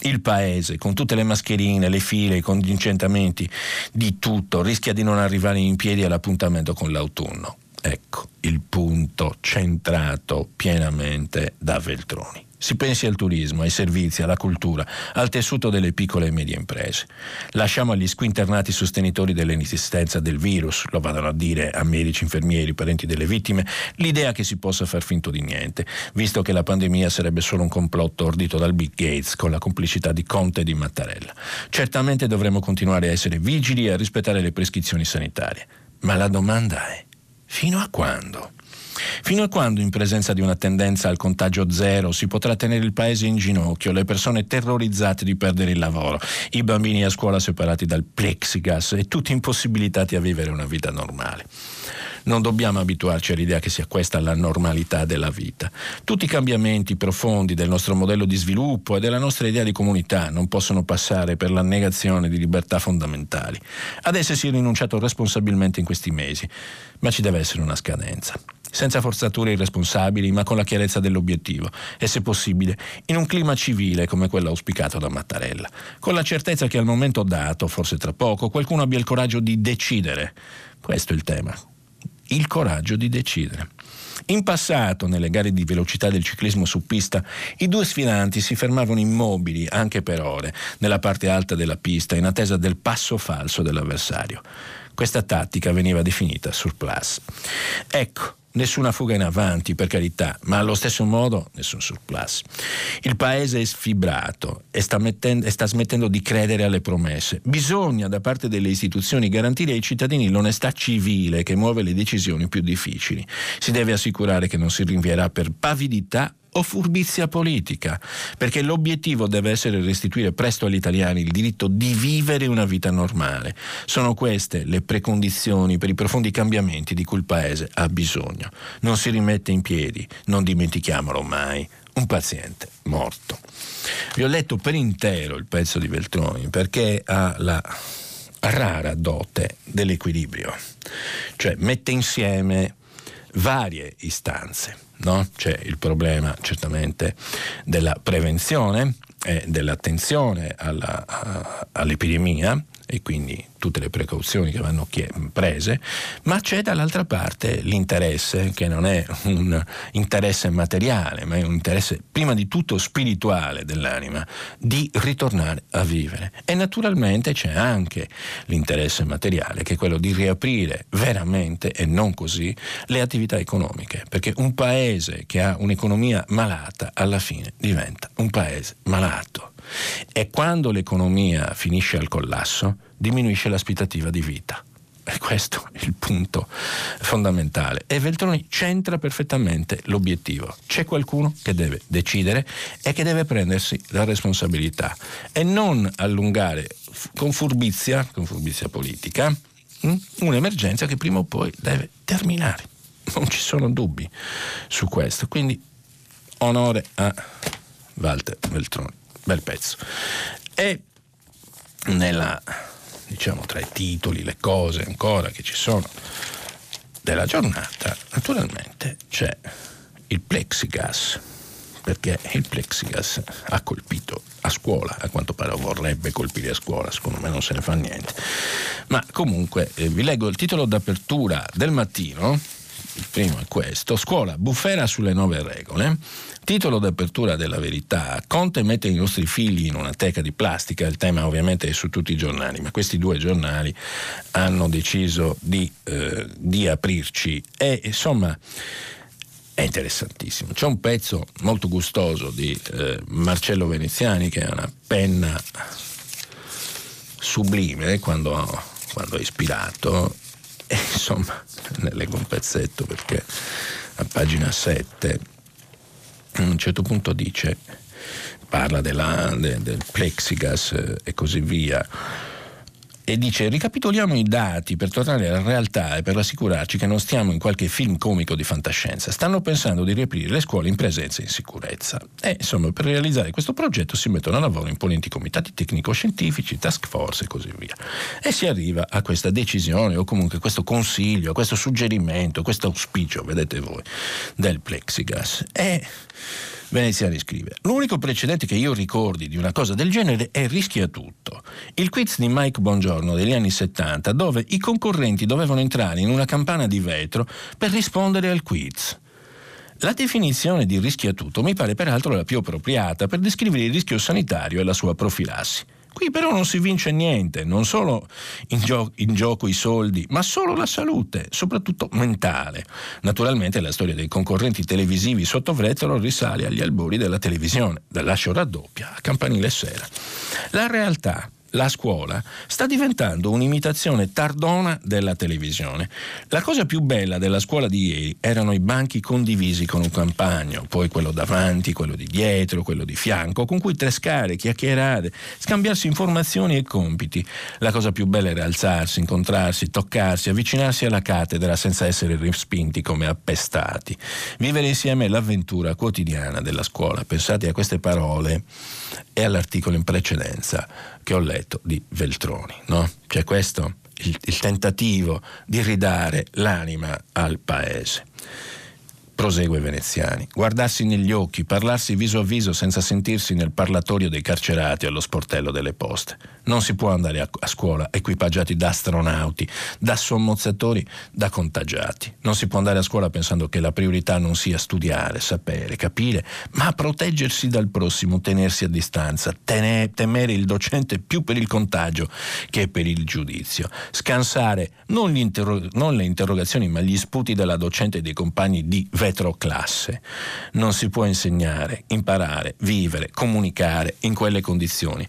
Il paese, con tutte le mascherine, le file, i contingentamenti di tutto, rischia di non arrivare in piedi all'appuntamento con l'autunno. Ecco il punto centrato pienamente da Veltroni. Si pensi al turismo, ai servizi, alla cultura, al tessuto delle piccole e medie imprese. Lasciamo agli squinternati sostenitori dell'esistenza del virus, lo vadano a dire a medici, infermieri, parenti delle vittime, l'idea che si possa far finto di niente, visto che la pandemia sarebbe solo un complotto ordito dal Bill Gates con la complicità di Conte e di Mattarella. Certamente dovremo continuare a essere vigili e a rispettare le prescrizioni sanitarie, ma la domanda è: fino a quando? Fino a quando, in presenza di una tendenza al contagio zero, si potrà tenere il paese in ginocchio, le persone terrorizzate di perdere il lavoro, i bambini a scuola separati dal plexiglass e tutti impossibilitati a vivere una vita normale? Non dobbiamo abituarci all'idea che sia questa la normalità della vita. Tutti i cambiamenti profondi del nostro modello di sviluppo e della nostra idea di comunità non possono passare per la negazione di libertà fondamentali. Ad esse si è rinunciato responsabilmente in questi mesi, ma ci deve essere una scadenza. Senza forzature irresponsabili, ma con la chiarezza dell'obiettivo e, se possibile, in un clima civile come quello auspicato da Mattarella, con la certezza che al momento dato, forse tra poco, qualcuno abbia il coraggio di decidere. Questo è il tema. Il coraggio di decidere. In passato, nelle gare di velocità del ciclismo su pista, i due sfidanti si fermavano immobili, anche per ore, nella parte alta della pista, in attesa del passo falso dell'avversario. Questa tattica veniva definita surplus. Ecco, nessuna fuga in avanti, per carità, ma allo stesso modo nessun surplus. Il paese è sfibrato e sta, mettendo, e sta smettendo di credere alle promesse. Bisogna da parte delle istituzioni garantire ai cittadini l'onestà civile che muove le decisioni più difficili. Si deve assicurare che non si rinvierà per pavidità o furbizia politica, perché l'obiettivo deve essere restituire presto agli italiani il diritto di vivere una vita normale. Sono queste le precondizioni per i profondi cambiamenti di cui il Paese ha bisogno. Non si rimette in piedi, non dimentichiamolo mai, un paziente morto. Vi ho letto per intero il pezzo di Veltroni perché ha la rara dote dell'equilibrio, cioè mette insieme varie istanze, no? C'è il problema certamente della prevenzione e dell'attenzione alla, a, all'epidemia e quindi tutte le precauzioni che vanno prese, ma c'è dall'altra parte l'interesse, che non è un interesse materiale, ma è un interesse prima di tutto spirituale dell'anima, di ritornare a vivere. E naturalmente c'è anche l'interesse materiale, che è quello di riaprire veramente, e non così, le attività economiche, perché un paese che ha un'economia malata alla fine diventa un paese malato. E quando l'economia finisce al collasso, diminuisce l'aspettativa di vita. E questo è il punto fondamentale. E Veltroni centra perfettamente l'obiettivo. C'è qualcuno che deve decidere e che deve prendersi la responsabilità e non allungare con furbizia, con furbizia politica, un'emergenza che prima o poi deve terminare. Non ci sono dubbi su questo. Quindi onore a Walter Veltroni. Bel pezzo. E nella, diciamo, tra i titoli, le cose ancora che ci sono della giornata, naturalmente c'è il plexigas, perché il plexigas ha colpito a scuola, a quanto pare vorrebbe colpire a scuola, secondo me non se ne fa niente. Ma comunque eh, vi leggo il titolo d'apertura del Mattino. Il primo è questo: scuola, bufera sulle nuove regole. Titolo d'apertura della Verità: Conte mette i nostri figli in una teca di plastica. Il tema ovviamente è su tutti i giornali, ma questi due giornali hanno deciso di, eh, di aprirci e insomma è interessantissimo. C'è un pezzo molto gustoso di eh, Marcello Veneziani, che è una penna sublime quando, quando è ispirato. E insomma, ne leggo un pezzetto perché a pagina sette a un certo punto dice, parla della, de, del plexigas e così via, e dice: ricapitoliamo i dati per tornare alla realtà e per assicurarci che non stiamo in qualche film comico di fantascienza. Stanno pensando di riaprire le scuole in presenza e in sicurezza. E insomma, per realizzare questo progetto si mettono a lavoro imponenti comitati tecnico-scientifici, task force e così via. E si arriva a questa decisione, o comunque a questo consiglio, a questo suggerimento, a questo auspicio, vedete voi, del plexigas. E Veneziani scrive: l'unico precedente che io ricordi di una cosa del genere è Rischia Tutto, il quiz di Mike Bongiorno degli anni settanta, dove i concorrenti dovevano entrare in una campana di vetro per rispondere al quiz. La definizione di Rischia Tutto mi pare peraltro la più appropriata per descrivere il rischio sanitario e la sua profilassi. Qui però non si vince niente, non solo in, gio- in gioco i soldi, ma solo la salute, soprattutto mentale. Naturalmente la storia dei concorrenti televisivi sotto vetro risale agli albori della televisione, dall'Ascio Raddoppia a Campanile Sera. La realtà, la scuola, sta diventando un'imitazione tardona della televisione. La cosa più bella della scuola di ieri erano i banchi condivisi con un compagno, poi quello davanti, quello di dietro, quello di fianco, con cui trescare, chiacchierare, scambiarsi informazioni e compiti. La cosa più bella era alzarsi, incontrarsi, toccarsi, avvicinarsi alla cattedra senza essere respinti come appestati. Vivere insieme l'avventura quotidiana della scuola. Pensate a queste parole e all'articolo in precedenza che ho letto di Veltroni, no? Cioè questo il, il tentativo di ridare l'anima al paese. prosegue Veneziani, guardarsi negli occhi, parlarsi viso a viso senza sentirsi nel parlatorio dei carcerati allo sportello delle poste. Non si può andare a, a scuola equipaggiati da astronauti, da sommozzatori, da contagiati. Non si può andare a scuola pensando che la priorità non sia studiare, sapere, capire, ma proteggersi dal prossimo, tenersi a distanza, tene, temere il docente più per il contagio che per il giudizio. Scansare non, gli interro- non le interrogazioni ma gli sputi della docente e dei compagni di vetroclasse. Non si può insegnare, imparare, vivere, comunicare in quelle condizioni.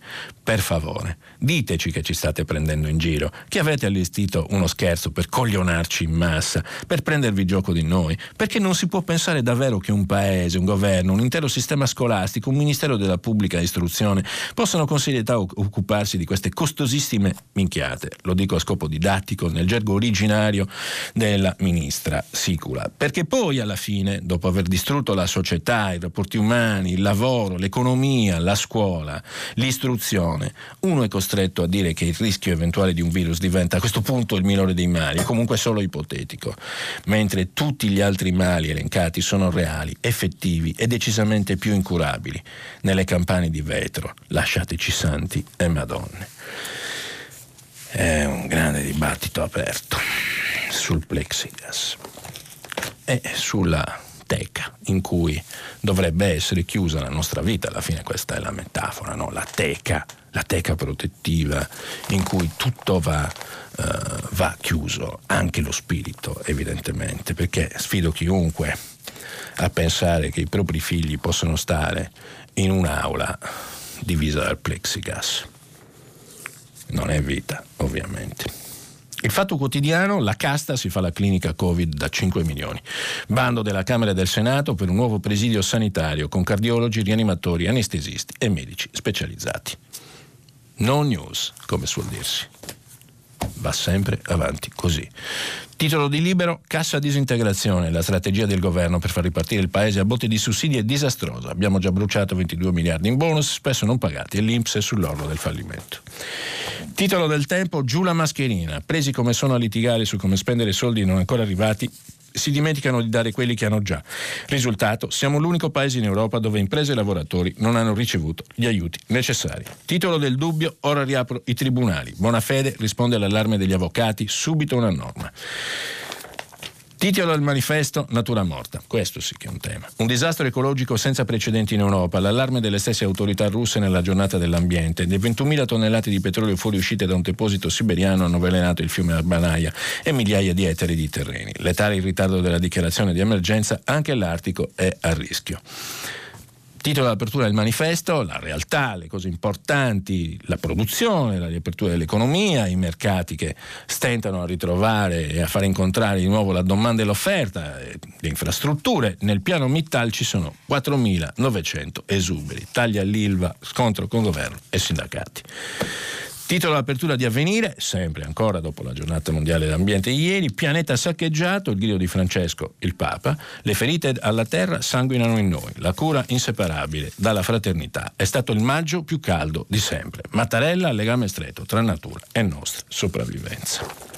Per favore, diteci che ci state prendendo in giro, che avete allestito uno scherzo per coglionarci in massa, per prendervi gioco di noi, perché non si può pensare davvero che un paese, un governo, un intero sistema scolastico, un ministero della pubblica istruzione possano con serietà occuparsi di queste costosissime minchiate. Lo dico a scopo didattico, nel gergo originario della ministra Sicula, perché poi alla fine, dopo aver distrutto la società, i rapporti umani, il lavoro, l'economia, la scuola, l'istruzione, uno è costretto a dire che il rischio eventuale di un virus diventa a questo punto il minore dei mali, comunque solo ipotetico, mentre tutti gli altri mali elencati sono reali, effettivi e decisamente più incurabili. Nelle campane di vetro, lasciateci santi e madonne. È un grande dibattito aperto sul plexiglass e sulla teca in cui dovrebbe essere chiusa la nostra vita. Alla fine questa è la metafora, no? La teca, la teca protettiva in cui tutto va, eh, va chiuso, anche lo spirito evidentemente, perché sfido chiunque a pensare che i propri figli possono stare in un'aula divisa dal plexiglass. Non è vita, ovviamente. Il Fatto Quotidiano: la casta si fa la clinica Covid da cinque milioni. Bando della Camera e del Senato per un nuovo presidio sanitario con cardiologi, rianimatori, anestesisti e medici specializzati. No news, come suol dirsi. Va sempre avanti così. Titolo di Libero: cassa disintegrazione, la strategia del governo per far ripartire il paese a botte di sussidi è disastrosa, abbiamo già bruciato ventidue miliardi in bonus spesso non pagati e l'I N P S è sull'orlo del fallimento. Titolo del Tempo: giù la mascherina, presi come sono a litigare su come spendere soldi non ancora arrivati si dimenticano di dare quelli che hanno già. Risultato: siamo l'unico paese in Europa dove imprese e lavoratori non hanno ricevuto gli aiuti necessari. Titolo del Dubbio: ora riapro i tribunali, Bonafede risponde all'allarme degli avvocati, subito una norma. Titolo del Manifesto: natura morta, questo sì che è un tema, un disastro ecologico senza precedenti in Europa, l'allarme delle stesse autorità russe nella giornata dell'ambiente, le ventunomila tonnellate di petrolio fuoriuscite da un deposito siberiano hanno avvelenato il fiume Albanaia e migliaia di ettari di terreni, letale il ritardo della dichiarazione di emergenza, anche l'Artico è a rischio. Titolo d'apertura del Manifesto: la realtà, le cose importanti, la produzione, la riapertura dell'economia, i mercati che stentano a ritrovare e a far incontrare di nuovo la domanda e l'offerta, le infrastrutture. Nel piano Mittal ci sono quattromilanovecento esuberi, taglia l'Ilva, scontro con governo e sindacati. Titolo d'apertura di Avvenire, sempre ancora dopo la giornata mondiale dell'ambiente ieri: pianeta saccheggiato, il grido di Francesco, il Papa, le ferite alla terra sanguinano in noi, la cura inseparabile dalla fraternità, è stato il maggio più caldo di sempre, Mattarella, legame stretto tra natura e nostra sopravvivenza.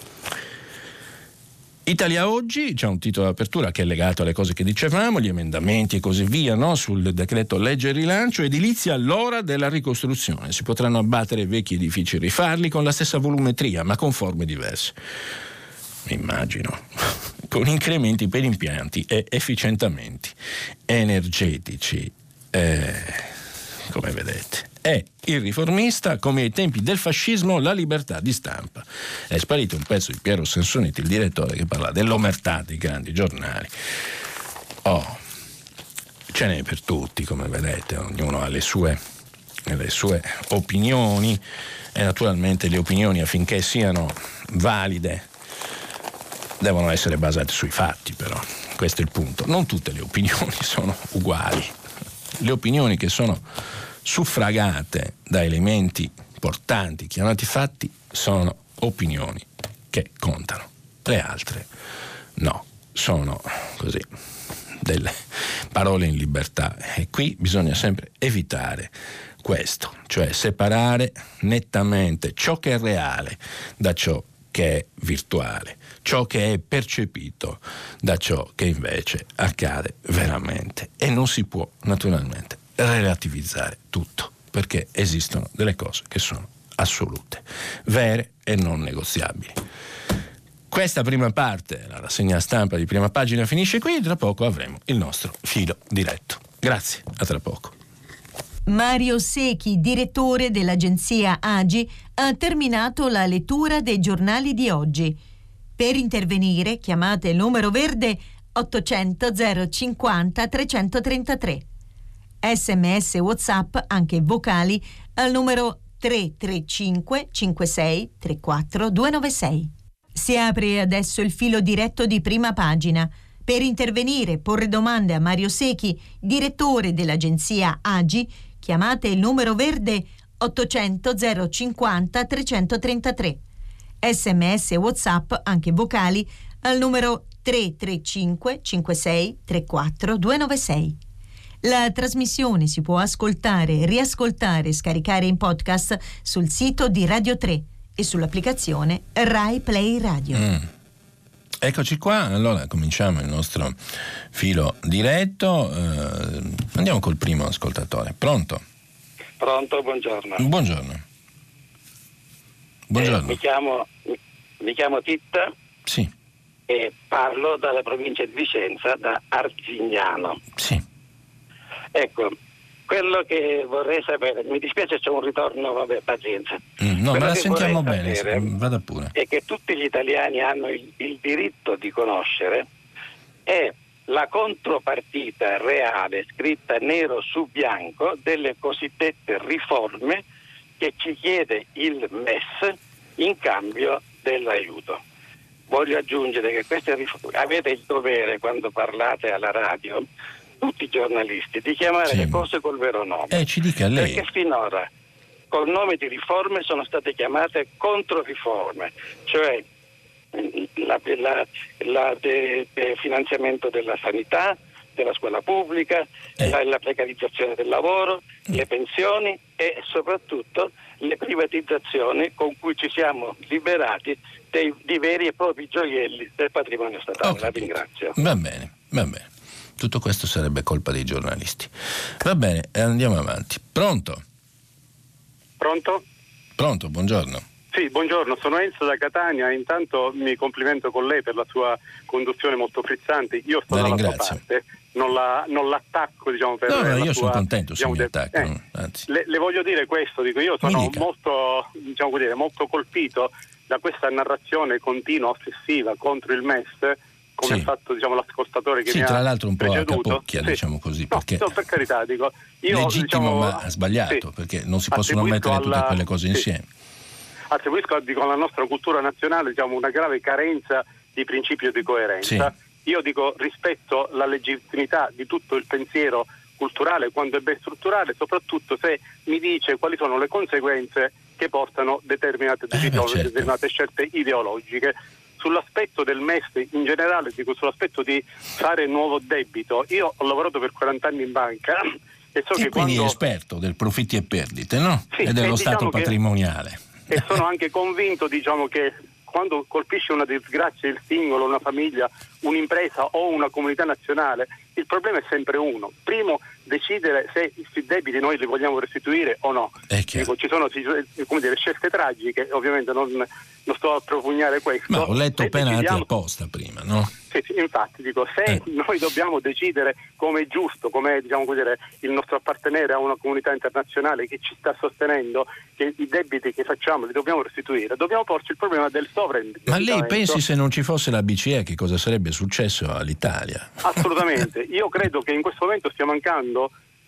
Italia Oggi, c'è un titolo d'apertura che è legato alle cose che dicevamo, gli emendamenti e così via, no? Sul decreto legge rilancio: edilizia all'ora della ricostruzione, si potranno abbattere vecchi edifici e rifarli con la stessa volumetria ma con forme diverse, immagino, con incrementi per impianti e efficientamenti energetici. Eh... Come vedete, è il Riformista: come ai tempi del fascismo la libertà di stampa. È sparito un pezzo di Piero Sansonetti, il direttore, che parla dell'omertà dei grandi giornali. Oh, ce n'è per tutti, come vedete, ognuno ha le sue, le sue opinioni e naturalmente le opinioni, affinché siano valide, devono essere basate sui fatti, però questo è il punto. Non tutte le opinioni sono uguali. Le opinioni che sono suffragate da elementi importanti, chiamati fatti, sono opinioni che contano. Le altre no, sono così, delle parole in libertà. E qui bisogna sempre evitare questo, cioè separare nettamente ciò che è reale da ciò che è virtuale, ciò che è percepito da ciò che invece accade veramente. E non si può naturalmente relativizzare tutto, perché esistono delle cose che sono assolute, vere e non negoziabili. Questa prima parte, la rassegna stampa di prima pagina, finisce qui. Tra poco avremo il nostro filo diretto. Grazie, a tra poco. Mario Sechi, direttore dell'agenzia A G I, ha terminato la lettura dei giornali di oggi. Per intervenire chiamate il numero verde ottocento zero cinquanta trecentotrentatré. Sms WhatsApp, anche vocali, al numero tre tre cinque cinque sei tre quattro due nove sei. Si apre adesso il filo diretto di prima pagina. Per intervenire, porre domande a Mario Sechi, direttore dell'agenzia A G I, chiamate il numero verde ottocento zero cinquanta trecentotrentatré. Sms WhatsApp, anche vocali, al numero tre tre cinque cinque sei tre quattro due nove sei. La trasmissione si può ascoltare, riascoltare e scaricare in podcast sul sito di Radio tre e sull'applicazione Rai Play Radio. Mm. Eccoci qua, allora cominciamo il nostro filo diretto. Eh, andiamo col primo ascoltatore. Pronto? Pronto, buongiorno. Buongiorno. Buongiorno. Eh, mi chiamo, mi chiamo Titta. Sì. E parlo dalla provincia di Vicenza, da Arzignano. Sì. Ecco, quello che vorrei sapere, mi dispiace c'è un ritorno, vabbè, pazienza. Mm, no, quello ma la sentiamo bene, vada pure. È che tutti gli italiani hanno il, il diritto di conoscere è la contropartita reale, scritta nero su bianco, delle cosiddette riforme che ci chiede il M E S in cambio dell'aiuto. Voglio aggiungere che queste riforme, avete il dovere, quando parlate alla radio, tutti i giornalisti, di chiamare sì. le cose col vero nome. Eh, ci dica lei. Perché finora col nome di riforme sono state chiamate controriforme, cioè il de, finanziamento della sanità, della scuola pubblica, eh. la, la precarizzazione del lavoro, mm. le pensioni e soprattutto le privatizzazioni con cui ci siamo liberati dei, di veri e propri gioielli del patrimonio statale. Okay. La ringrazio. Va bene, va bene. Tutto questo sarebbe colpa dei giornalisti. Va bene, andiamo avanti. Pronto? Pronto? Pronto, buongiorno. Sì, buongiorno, sono Enzo da Catania. Intanto mi complimento con lei per la sua conduzione molto frizzante. Io sto la dalla sua parte, non, la, non l'attacco, diciamo, per no, no, la io sua, sono contento se diciamo, mi attacco. Eh, anzi. Le, le voglio dire questo, dico, io sono molto, diciamo così, molto colpito da questa narrazione continua, ossessiva contro il M E S, come ha sì. fatto diciamo, l'ascoltatore che sì, mi ha preceduto. Sì, tra l'altro un po' a capocchia, sì. diciamo così. No, perché no, per carità, dico... Io, legittimo, diciamo, ma ha sbagliato, sì. perché non si possono mettere alla... tutte quelle cose sì. insieme. Attribuisco, dico, alla nostra cultura nazionale diciamo, una grave carenza di principio di coerenza. Sì. Io dico, rispetto alla legittimità di tutto il pensiero culturale, quando è ben strutturale, soprattutto se mi dice quali sono le conseguenze che portano determinate decisioni, eh, certo. determinate scelte ideologiche. Sull'aspetto del M E S in generale, dico sull'aspetto di fare nuovo debito, io ho lavorato per quaranta anni in banca e so e che quindi quando... esperto del profitti e perdite, no? Sì, e dello e stato diciamo patrimoniale. Che, e sono anche convinto, diciamo, che quando colpisce una disgrazia il singolo, una famiglia, un'impresa o una comunità nazionale, il problema è sempre uno. Primo, decidere se i debiti noi li vogliamo restituire o no. Dico, ci sono, come dire, scelte tragiche, ovviamente non, non sto a propugnare questo. Ma ho letto se penati decidiamo... apposta prima, no? Sì, sì, infatti, dico, se eh. noi dobbiamo decidere come è giusto, come diciamo così, il nostro appartenere a una comunità internazionale che ci sta sostenendo, che i debiti che facciamo li dobbiamo restituire, dobbiamo porci il problema del sovraindebitamento. Ma lei pensi se non ci fosse la B C E che cosa sarebbe successo all'Italia? Assolutamente. Io credo che in questo momento stia mancando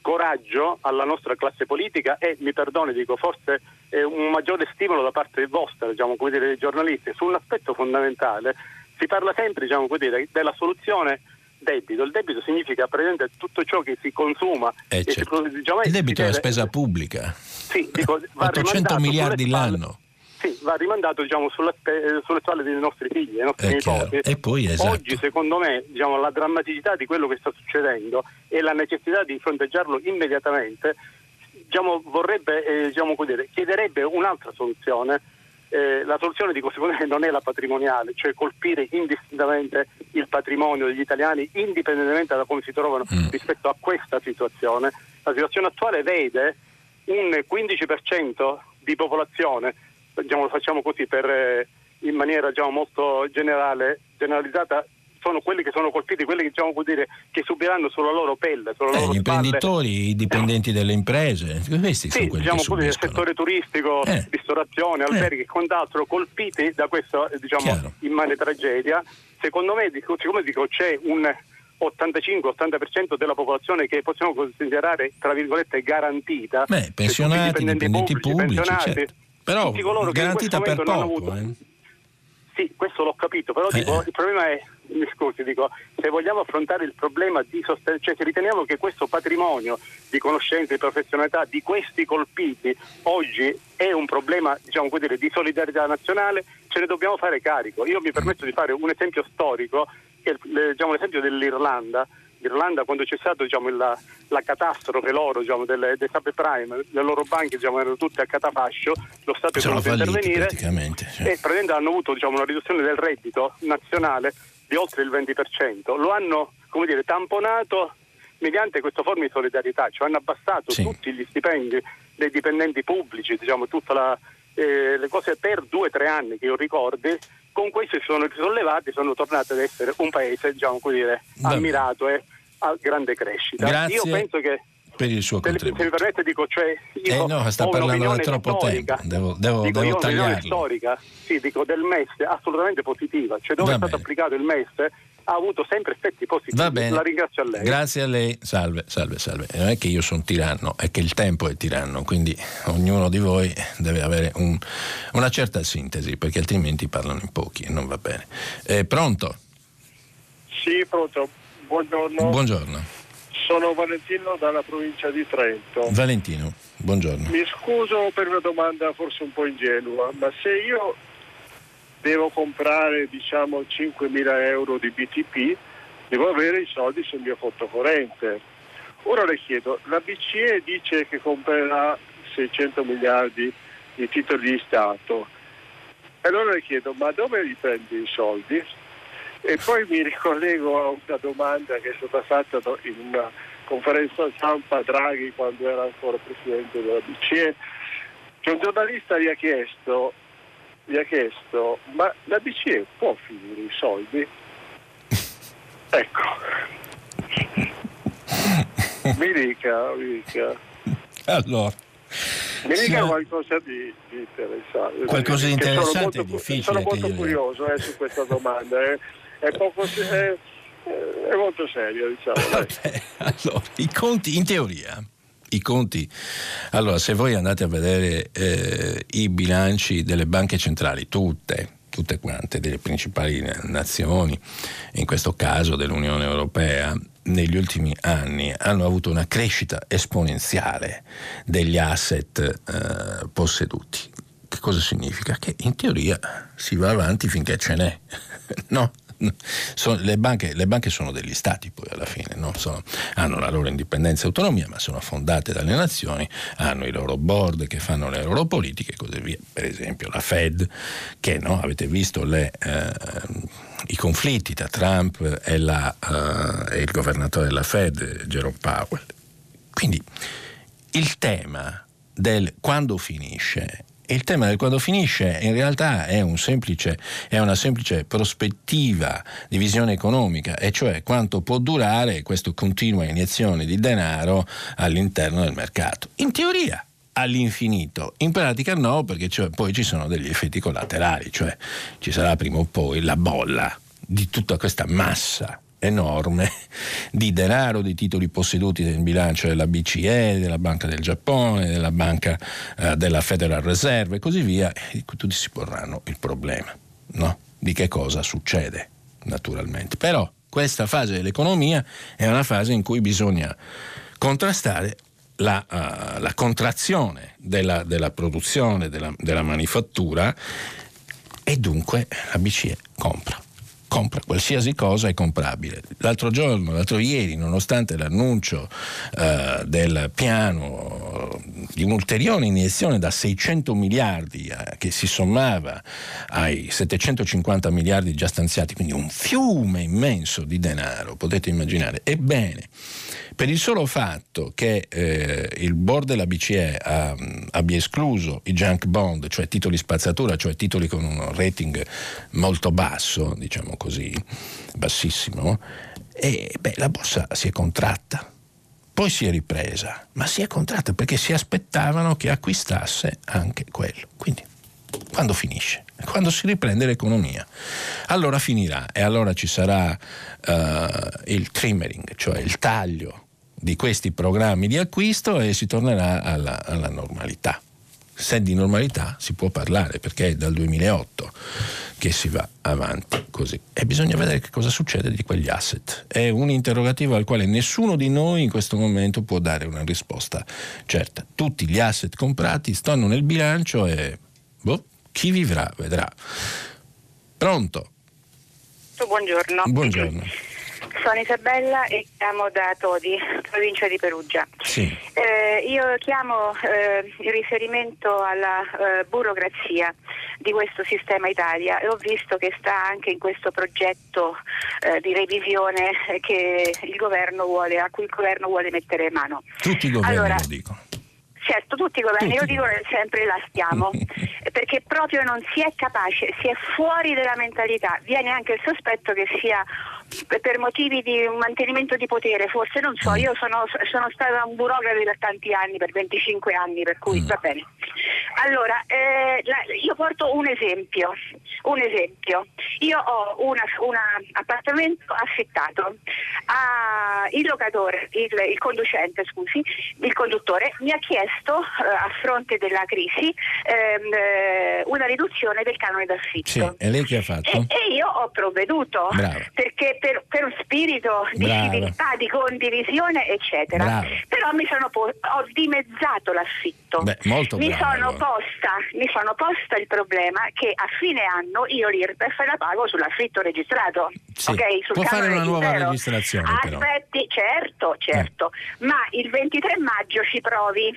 coraggio alla nostra classe politica e, mi perdoni, dico, forse eh, un maggiore stimolo da parte vostra, diciamo, come dire, dei giornalisti, sull'aspetto fondamentale. Si parla sempre, diciamo, come dire, della soluzione debito. Il debito significa praticamente tutto ciò che si consuma. Eh e certo. si, diciamo, il debito è la spesa pubblica. Sì, dico, va ottocento miliardi l'anno. Sì, va rimandato diciamo sulla, sulle spalle dei nostri figli, dei nostri nipoti. E poi, esatto. Oggi secondo me diciamo, la drammaticità di quello che sta succedendo e la necessità di fronteggiarlo immediatamente diciamo, vorrebbe, eh, diciamo, dire, chiederebbe un'altra soluzione eh, la soluzione di questo problema non è la patrimoniale, cioè colpire indistintamente il patrimonio degli italiani indipendentemente da come si trovano mm. rispetto a questa situazione. La situazione attuale vede un quindici per cento di popolazione, diciamo, lo facciamo così per, eh, in maniera diciamo, molto generale, generalizzata, sono quelli che sono colpiti, quelli che diciamo vuol dire che subiranno sulla loro pelle, sulla eh, loro gli spalle. Imprenditori, i dipendenti delle imprese, questi sì, sono quelli diciamo che subiscono. Il settore turistico, eh. ristorazione, alberghi e eh. quant'altro colpiti da questa diciamo Chiaro. immane tragedia. Secondo me, dico, siccome dico c'è un ottantacinque ottanta per cento della popolazione che possiamo considerare tra virgolette garantita, beh, pensionati, dipendenti pubblici, pubblici certo. però garantita per poco. Eh. Sì, questo l'ho capito, però eh. dico, il problema è mi scusi, dico, se vogliamo affrontare il problema di sosten- cioè se riteniamo che questo patrimonio di conoscenze, di professionalità di questi colpiti oggi è un problema, diciamo così, di solidarietà nazionale, ce ne dobbiamo fare carico. Io mi permetto di fare un esempio storico, che è diciamo, l'esempio dell'Irlanda. L'Irlanda, quando c'è stata diciamo, la, la catastrofe loro diciamo, delle, delle subprime, le loro banche diciamo, erano tutte a catafascio, lo Stato è dovuto intervenire praticamente, cioè. e praticamente hanno avuto diciamo, una riduzione del reddito nazionale di oltre il venti per cento, lo hanno come dire tamponato mediante questa forma di solidarietà, cioè hanno abbassato sì. tutti gli stipendi dei dipendenti pubblici, diciamo tutta la, eh, le cose per due o tre anni che io ricordi, con questo si sono risollevati, sono tornati ad essere un paese diciamo come dire ammirato e a grande crescita. Grazie. Io penso che per il suo contributo. Se mi permette dico, cioè io eh no, sta parlando da troppo storica, tempo. Devo devo, dico, devo tagliarlo. Storica, sì, dico del M E S assolutamente positiva, cioè dove Va è bene. stato applicato il M E S ha avuto sempre effetti positivi. Va bene. La ringrazio a lei. Grazie a lei. Salve, salve, salve. Non è che io sono tiranno, è che il tempo è tiranno, quindi ognuno di voi deve avere un, una certa sintesi, perché altrimenti parlano in pochi e non va bene. Eh, pronto? Sì, pronto. Buongiorno. Buongiorno. Sono Valentino dalla provincia di Trento. Valentino, buongiorno. Mi scuso per una domanda forse un po' ingenua, ma se io devo comprare diciamo cinquemila euro di B T P, devo avere i soldi sul mio conto corrente. Ora le chiedo, la B C E dice che comprerà seicento miliardi di titoli di Stato. Allora le chiedo, ma dove li prendi i soldi? E poi mi ricollego a una domanda che è stata fatta in una conferenza stampa a Draghi quando era ancora presidente della B C E, che un giornalista gli ha chiesto, gli ha chiesto ma la B C E può finire i soldi? Ecco, mi dica, mi dica. Allora. Mi dica sì. qualcosa di, di interessante. Qualcosa di interessante è difficile. Sono molto io... curioso eh, su questa domanda. Eh. È poco è, è molto serio, diciamo. Vabbè, allora, i conti in teoria, i conti. Allora, se voi andate a vedere eh, i bilanci delle banche centrali, tutte, tutte quante, delle principali nazioni, in questo caso dell'Unione Europea, negli ultimi anni hanno avuto una crescita esponenziale degli asset eh, posseduti. Che cosa significa? Che in teoria si va avanti finché ce n'è, no? So, le, banche, le banche sono degli stati poi alla fine, no? Sono, hanno la loro indipendenza e autonomia, ma sono fondate dalle nazioni, hanno i loro board che fanno le loro politiche e così via. Per esempio la Fed, che no? Avete visto le, eh, i conflitti tra Trump e, la, eh, e il governatore della Fed, Jerome Powell. Quindi il tema del quando finisce Il tema del quando finisce in realtà è, un semplice, è una semplice prospettiva di visione economica, e cioè quanto può durare questa continua iniezione di denaro all'interno del mercato. In teoria all'infinito, in pratica no, perché cioè poi ci sono degli effetti collaterali, cioè ci sarà prima o poi la bolla di tutta questa massa enorme di denaro, di titoli posseduti nel bilancio della B C E, della Banca del Giappone, della Banca eh, della Federal Reserve e così via, e tutti si porranno il problema, no? Di che cosa succede, naturalmente. Però questa fase dell'economia è una fase in cui bisogna contrastare la, uh, la contrazione della, della produzione, della, della manifattura, e dunque la B C E compra. compra qualsiasi cosa, è comprabile. L'altro giorno, l'altro ieri, nonostante l'annuncio eh, del piano di un'ulteriore iniezione da seicento miliardi eh, che si sommava ai settecentocinquanta miliardi già stanziati, quindi un fiume immenso di denaro, potete immaginare, ebbene, per il solo fatto che eh, il board della B C E ha, abbia escluso i junk bond, cioè titoli spazzatura, cioè titoli con un rating molto basso, diciamo così, bassissimo, e beh, la borsa si è contratta. Poi si è ripresa, ma si è contratta perché si aspettavano che acquistasse anche quello. Quindi, quando finisce? Quando si riprende l'economia. Allora finirà e allora ci sarà uh, il trimmering, cioè il taglio di questi programmi di acquisto, e si tornerà alla, alla normalità. Se di normalità si può parlare, perché è dal duemilaotto che si va avanti così, e bisogna vedere che cosa succede di quegli asset. È un interrogativo al quale nessuno di noi in questo momento può dare una risposta certa. Tutti gli asset comprati stanno nel bilancio e boh, chi vivrà vedrà. Pronto? Buongiorno. Buongiorno. Sono Isabella e chiamo da Todi, provincia di Perugia. Sì. Eh, io chiamo eh, in riferimento alla eh, burocrazia di questo sistema Italia, e ho visto che sta anche in questo progetto eh, di revisione che il governo vuole, a cui il governo vuole mettere mano. Tutti i governi, allora, lo dico. Certo, tutti i governi, io dico sempre la stiamo, perché proprio non si è capace, si è fuori della mentalità. Viene anche il sospetto che sia per motivi di un mantenimento di potere, forse, non so, io sono, sono stata un burocrate per tanti anni, per venticinque anni, per cui mm. va bene. Allora, eh, la, io porto un esempio, un esempio. Io ho un appartamento affittato, a, il locatore, il, il conducente, scusi, il conduttore mi ha chiesto, eh, a fronte della crisi, ehm, una riduzione del canone d'affitto. Sì, e lei che ha fatto? E, e io ho provveduto, bravo, perché per, per un spirito di bravo, civiltà, di condivisione, eccetera. Bravo. Però mi sono po- ho dimezzato l'affitto. Beh, molto mi bravo, sono allora. posta, mi sono posta il problema che a fine anno io l'I R P E F la pago sull'affitto registrato. Sì. Okay, sul può fare una nuova zero. registrazione. Aspetti, però. certo, certo, eh. ma il ventitré maggio ci provi.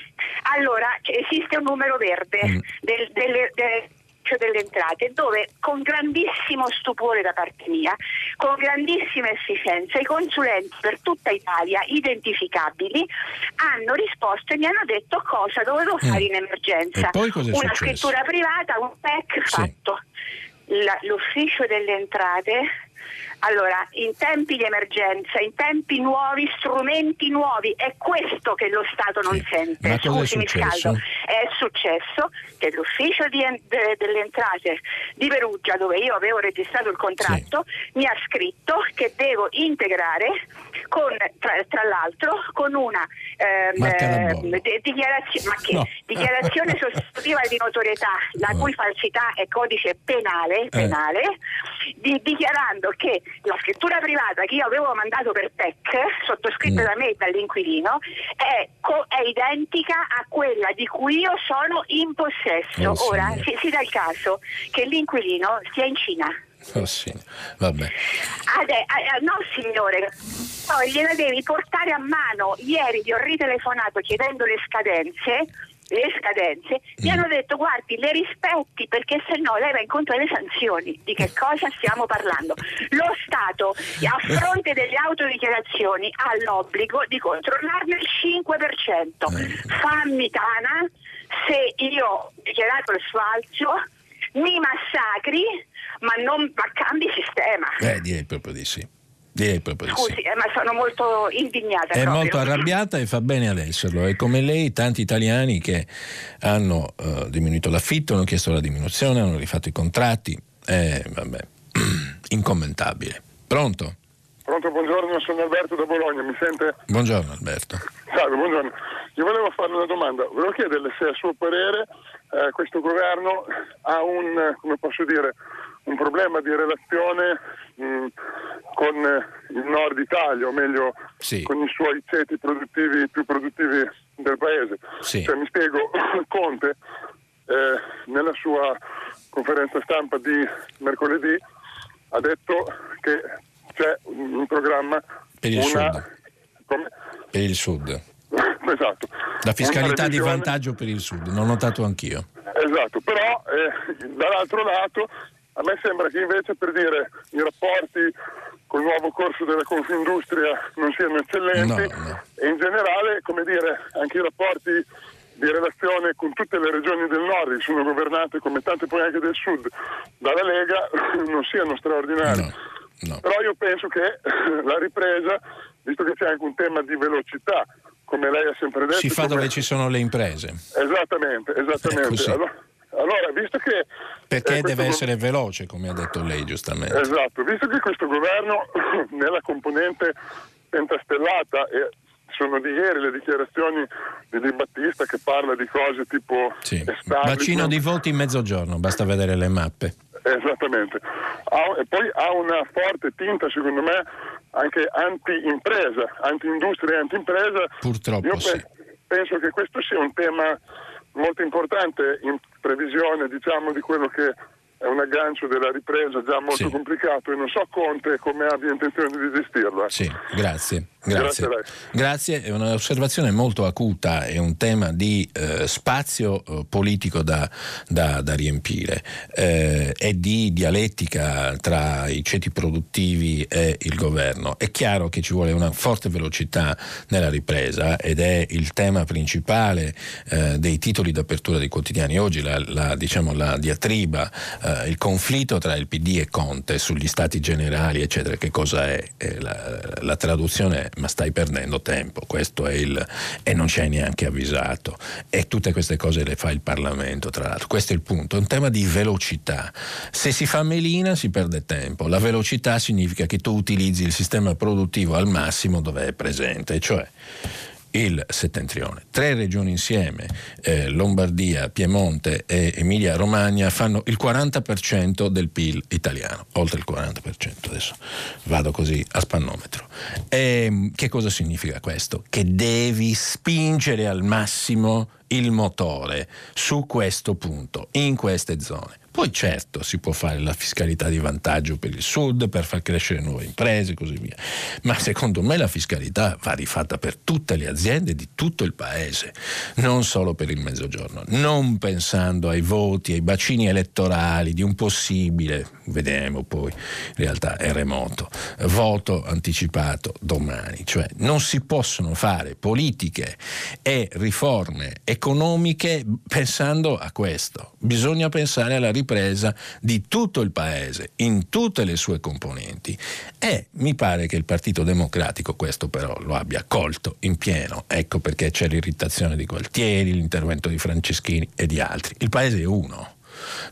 Allora esiste un numero verde mm. del, delle, delle, cioè delle entrate, dove con grandissimo stupore da parte mia, con grandissima efficienza, i consulenti per tutta Italia identificabili hanno risposto e mi hanno detto cosa dovevo fare mm. in emergenza. E poi cos'è una successo? Scrittura privata, un P E C sì. fatto. La, l'ufficio delle entrate... Allora, in tempi di emergenza, in tempi nuovi, strumenti nuovi, è questo che lo Stato non sì. sente. Ma cosa è successo? È successo che l'ufficio di, de, delle entrate di Perugia, dove io avevo registrato il contratto, sì. mi ha scritto che devo integrare, con, tra, tra l'altro, con una ehm, de, dichiarazio, ma che, no. dichiarazione sostitutiva di notorietà, la no. cui falsità è codice penale, penale eh. di, dichiarando che la scrittura privata che io avevo mandato per P E C, sottoscritta mm. da me e dall'inquilino, è, co- è identica a quella di cui io sono in possesso. Oh, ora si, si dà il caso che l'inquilino sia in Cina. Oh, sì. Vabbè. Adè, a, a, no signore, no, gliela devi portare a mano. Ieri vi ho ritelefonato chiedendo le scadenze. Le scadenze mi mm. hanno detto guardi, le rispetti, perché se no lei va incontro alle sanzioni. Di che cosa stiamo parlando? Lo Stato, a fronte delle autodichiarazioni, ha l'obbligo di controllarne il cinque per cento. Fammi tana se io ho dichiarato il falso, mi massacri, ma non ma cambi sistema. Eh, direi proprio di sì. Direi proprio di sì. Scusi, eh, ma sono molto indignata. È proprio. molto arrabbiata e fa bene ad esserlo. E come lei, tanti italiani che hanno eh, diminuito l'affitto, hanno chiesto la diminuzione, hanno rifatto i contratti. Eh, vabbè, incommentabile. Pronto? Pronto, buongiorno, sono Alberto da Bologna, mi sente? Buongiorno Alberto. Salve, buongiorno. Io volevo farle una domanda, volevo chiederle se a suo parere eh, questo governo ha un, come posso dire, un problema di relazione mh, con il nord Italia, o meglio sì. con i suoi ceti produttivi più produttivi del paese. Sì. Cioè, mi spiego, Conte eh, nella sua conferenza stampa di mercoledì ha detto che c'è un programma per il una, sud. Come? Per il sud. Esatto. La fiscalità di vantaggio per il sud, l'ho notato anch'io. Esatto, però eh, dall'altro lato a me sembra che invece, per dire, i rapporti col nuovo corso della Confindustria non siano eccellenti, no, no. E in generale, come dire, anche i rapporti di relazione con tutte le regioni del nord, sono governate come tante poi anche del sud dalla Lega, non siano straordinari. No, no. Però io penso che la ripresa, visto che c'è anche un tema di velocità, come lei ha sempre detto, si fa come... dove ci sono le imprese. Esattamente, esattamente. Allora, allora, visto che perché eh, deve essere go... veloce, come ha detto lei giustamente. Esatto, visto che questo governo nella componente pentastellata e sono di ieri le dichiarazioni di Di Battista che parla di cose tipo sì. Bacino di voti in mezzogiorno, basta vedere le mappe. Esattamente. Ha, e poi ha una forte tinta, secondo me, anche anti-impresa, anti-industria e anti-impresa. Purtroppo Io sì. pe- penso che questo sia un tema molto importante in previsione, diciamo, di quello che è un aggancio della ripresa già molto sì. complicato, e non so Conte come abbia intenzione di gestirla. Sì, grazie. Grazie. Grazie, è un'osservazione molto acuta, è un tema di eh, spazio eh, politico da, da, da riempire, eh, è di dialettica tra i ceti produttivi e il governo. È chiaro che ci vuole una forte velocità nella ripresa ed è il tema principale eh, dei titoli d'apertura dei quotidiani oggi, la, la, diciamo, la diatriba, eh, il conflitto tra il P D e Conte sugli stati generali eccetera. Che cosa è? Eh, la, la traduzione è: ma stai perdendo tempo, questo è il e non ci hai neanche avvisato, e tutte queste cose le fa il Parlamento, tra l'altro. Questo è il punto, è un tema di velocità. Se si fa melina si perde tempo. La velocità significa che tu utilizzi il sistema produttivo al massimo dove è presente, cioè il settentrione. Tre regioni insieme, eh, Lombardia, Piemonte e Emilia-Romagna, fanno il quaranta per cento del P I L italiano, oltre il quaranta per cento, adesso vado così a spannometro. E che cosa significa questo? Che devi spingere al massimo il motore su questo punto, in queste zone. Poi certo si può fare la fiscalità di vantaggio per il sud, per far crescere nuove imprese e così via, ma secondo me la fiscalità va rifatta per tutte le aziende di tutto il paese, non solo per il mezzogiorno, non pensando ai voti, ai bacini elettorali di un possibile, vedremo poi, in realtà è remoto, voto anticipato domani. Cioè non si possono fare politiche e riforme economiche pensando a questo, bisogna pensare alla riforma presa di tutto il paese in tutte le sue componenti, e mi pare che il Partito Democratico questo però lo abbia colto in pieno. Ecco perché c'è l'irritazione di Gualtieri, l'intervento di Franceschini e di altri. Il paese è uno,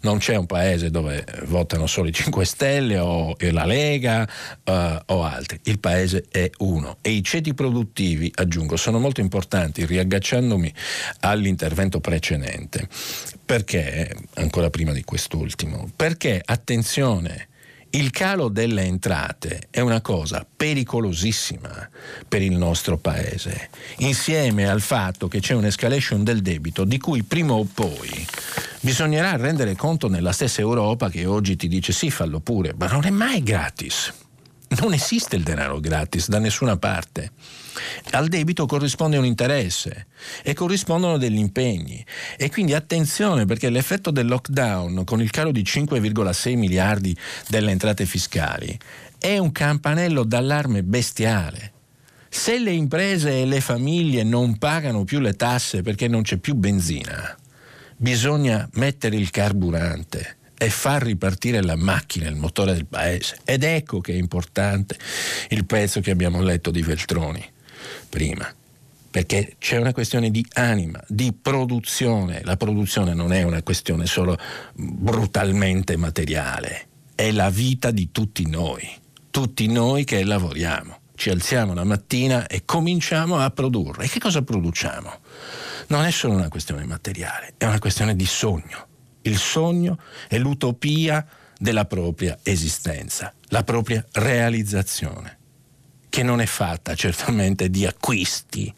non c'è un paese dove votano solo i cinque Stelle o la Lega uh, o altri, il paese è uno, e i ceti produttivi, aggiungo, sono molto importanti, riaggacciandomi all'intervento precedente, perché, ancora prima di quest'ultimo, perché, attenzione, il calo delle entrate è una cosa pericolosissima per il nostro paese, insieme al fatto che c'è un'escalation del debito di cui prima o poi bisognerà rendere conto nella stessa Europa, che oggi ti dice sì, fallo pure, ma non è mai gratis. Non esiste il denaro gratis da nessuna parte. Al debito corrisponde un interesse e corrispondono degli impegni, e quindi attenzione, perché l'effetto del lockdown, con il calo di cinque virgola sei miliardi delle entrate fiscali, è un campanello d'allarme bestiale. Se le imprese e le famiglie non pagano più le tasse perché non c'è più benzina, bisogna mettere il carburante e far ripartire la macchina, il motore del paese. Ed ecco che è importante il pezzo che abbiamo letto di Veltroni prima, perché c'è una questione di anima, di produzione. La produzione non è una questione solo brutalmente materiale, è la vita di tutti noi, tutti noi che lavoriamo. Ci alziamo la mattina e cominciamo a produrre. E che cosa produciamo? Non è solo una questione materiale, è una questione di sogno. Il sogno è l'utopia della propria esistenza, la propria realizzazione, che non è fatta certamente di acquisti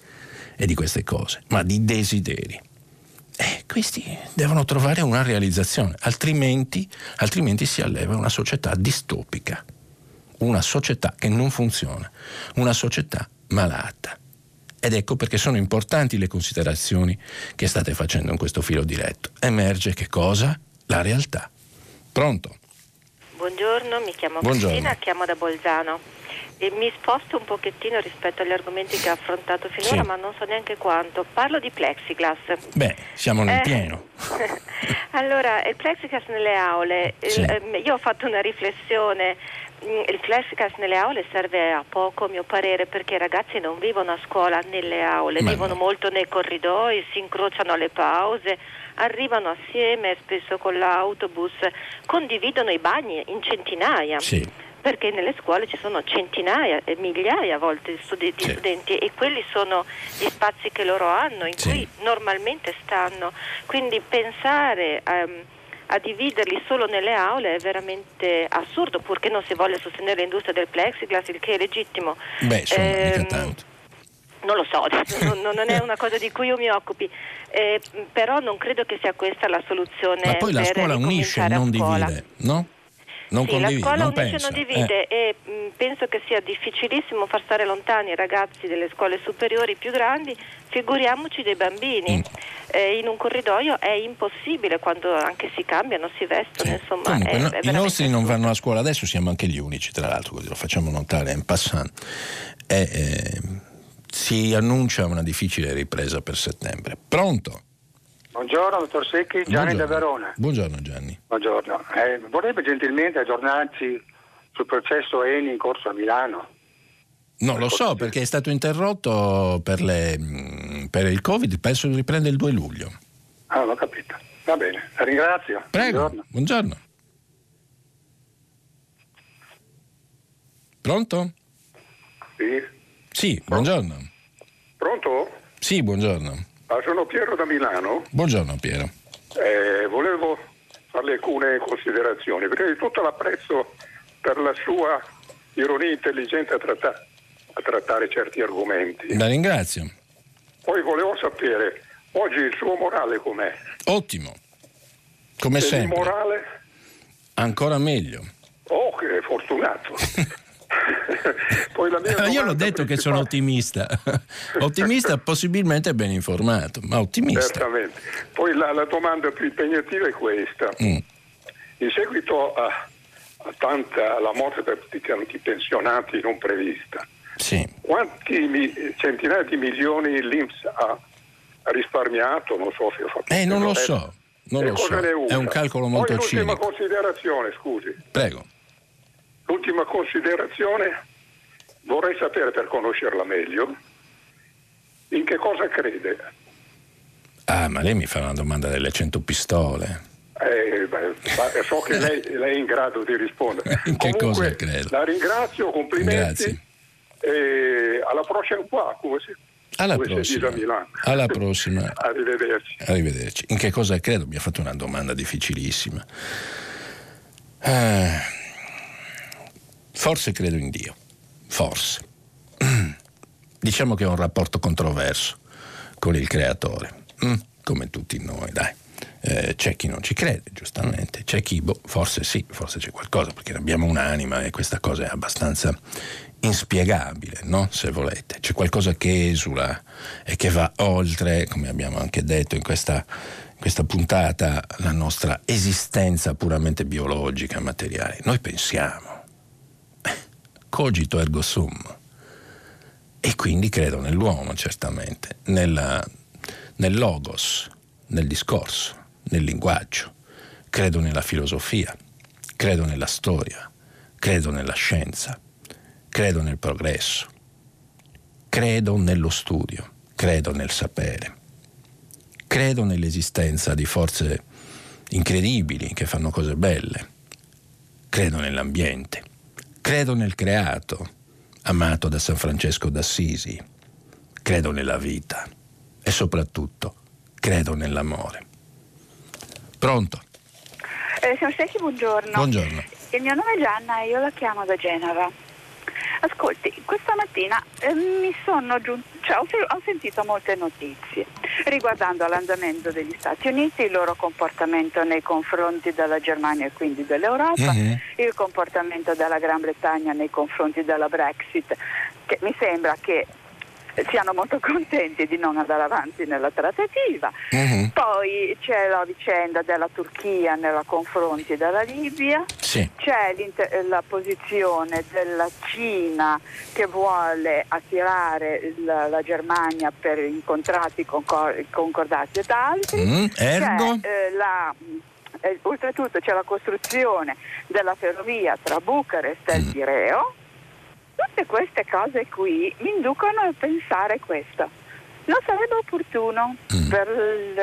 e di queste cose, ma di desideri. eh, questi devono trovare una realizzazione, altrimenti, altrimenti si alleva una società distopica, una società che non funziona, una società malata. Ed ecco perché sono importanti le considerazioni che state facendo in questo filo diretto. Emerge che cosa? La realtà. Pronto? Buongiorno, mi chiamo Buongiorno. Cristina, chiamo da Bolzano e mi sposto un pochettino rispetto agli argomenti che ha affrontato finora, sì. ma non so neanche quanto. Parlo di plexiglass. Beh, siamo nel eh. pieno. Allora, il plexiglass nelle aule, sì. il, io ho fatto una riflessione. Il plexiglass nelle aule serve a poco, a mio parere, perché i ragazzi non vivono a scuola nelle aule, Ma vivono no. molto nei corridoi, si incrociano alle pause, arrivano assieme spesso con l'autobus, condividono i bagni in centinaia. Sì. Perché nelle scuole ci sono centinaia e migliaia a volte di studenti, sì. studenti e quelli sono gli spazi che loro hanno, in sì. cui normalmente stanno. Quindi pensare um, a dividerli solo nelle aule è veramente assurdo, purché non si voglia sostenere l'industria del plexiglass, il che è legittimo. Beh, insomma, eh, mica tanto. Non lo so, non, non è una cosa di cui io mi occupi, eh, però non credo che sia questa la soluzione. Ma poi la scuola unisce, non scuola. divide, no? Non sì, la scuola unisce e non divide eh. e mh, penso che sia difficilissimo far stare lontani i ragazzi delle scuole superiori più grandi, figuriamoci dei bambini. Mm. Eh, in un corridoio è impossibile, quando anche si cambiano, si vestono. Sì. Insomma, Comunque, è, no, è veramente... I nostri non vanno a scuola, adesso siamo anche gli unici, tra l'altro, così lo facciamo notare in passant. È, eh, si annuncia una difficile ripresa per settembre. Pronto? Buongiorno, dottor Sechi, Gianni da Verona. Buongiorno Gianni. Buongiorno. Eh, vorrebbe gentilmente aggiornarci sul processo Eni in corso a Milano? No, lo so, perché è stato interrotto per, le, per il Covid, penso che riprende il due luglio. Ah, l'ho capito. Va bene, la ringrazio. Prego, buongiorno. buongiorno. Pronto? Sì. Sì, buongiorno. Pronto? Sì, buongiorno. Sono Piero da Milano. Buongiorno Piero. Eh, volevo farle alcune considerazioni. Prima di tutto l'apprezzo per la sua ironia intelligente a, tratta- a trattare certi argomenti. La ringrazio. Poi volevo sapere, oggi il suo morale com'è? Ottimo, come e sempre. Il morale? Ancora meglio. Oh, che fortunato. Poi la mia io l'ho detto principale... che sono ottimista ottimista possibilmente ben informato, ma ottimista certamente. Poi la, la domanda più impegnativa è questa. Mm. In seguito a, a tanta alla morte di tanti pensionati non prevista, sì. quanti centinaia di milioni l'I N P S ha risparmiato? Non so se ho fatto eh non lo so, non lo so. È un calcolo molto Poi cinico. L'ultima considerazione, scusi, prego. L'ultima considerazione, vorrei sapere, per conoscerla meglio, in che cosa crede. Ah, ma lei mi fa una domanda delle cento pistole. Eh, beh, so che lei, lei è in grado di rispondere. In che Comunque, cosa credo? La ringrazio, complimenti. E alla prossima qua, come si, alla come prossima. Si dice a Milano. Alla prossima. Arrivederci. Arrivederci. In che cosa credo? Mi ha fatto una domanda difficilissima. Ah... Forse credo in Dio, forse. Diciamo che ho un rapporto controverso con il creatore, come tutti noi, dai. Eh, c'è chi non ci crede, giustamente, c'è chi, boh, forse sì, forse c'è qualcosa, perché abbiamo un'anima e questa cosa è abbastanza inspiegabile, no? Se volete. C'è qualcosa che esula e che va oltre, come abbiamo anche detto in questa... questa puntata, la nostra esistenza puramente biologica, materiale. Noi pensiamo. Cogito ergo sum, e quindi credo nell'uomo, certamente, nella, nel logos, nel discorso, nel linguaggio, credo nella filosofia, credo nella storia, credo nella scienza, credo nel progresso, credo nello studio, credo nel sapere, credo nell'esistenza di forze incredibili che fanno cose belle, credo nell'ambiente. Credo nel creato, amato da San Francesco d'Assisi. Credo nella vita e soprattutto credo nell'amore. Pronto? Eh, signor Secchi, buongiorno. Buongiorno. Il mio nome è Gianna e io la chiamo da Genova. Ascolti, questa mattina eh, mi sono giunto, cioè, ho, ho sentito molte notizie riguardando l'andamento degli Stati Uniti, il loro comportamento nei confronti della Germania e quindi dell'Europa, mm-hmm. il comportamento della Gran Bretagna nei confronti della Brexit, che mi sembra che siano molto contenti di non andare avanti nella trattativa. Mm-hmm. Poi c'è la vicenda della Turchia nei confronti della Libia, sì. c'è la posizione della Cina che vuole attirare la, la Germania per i contratti concor- concordati da altri, mm, ergo? C'è, eh, la, eh, oltretutto c'è la costruzione della ferrovia tra Bucarest e mm. Pireo. Tutte queste cose qui mi inducono a pensare questo. Non sarebbe opportuno mm. per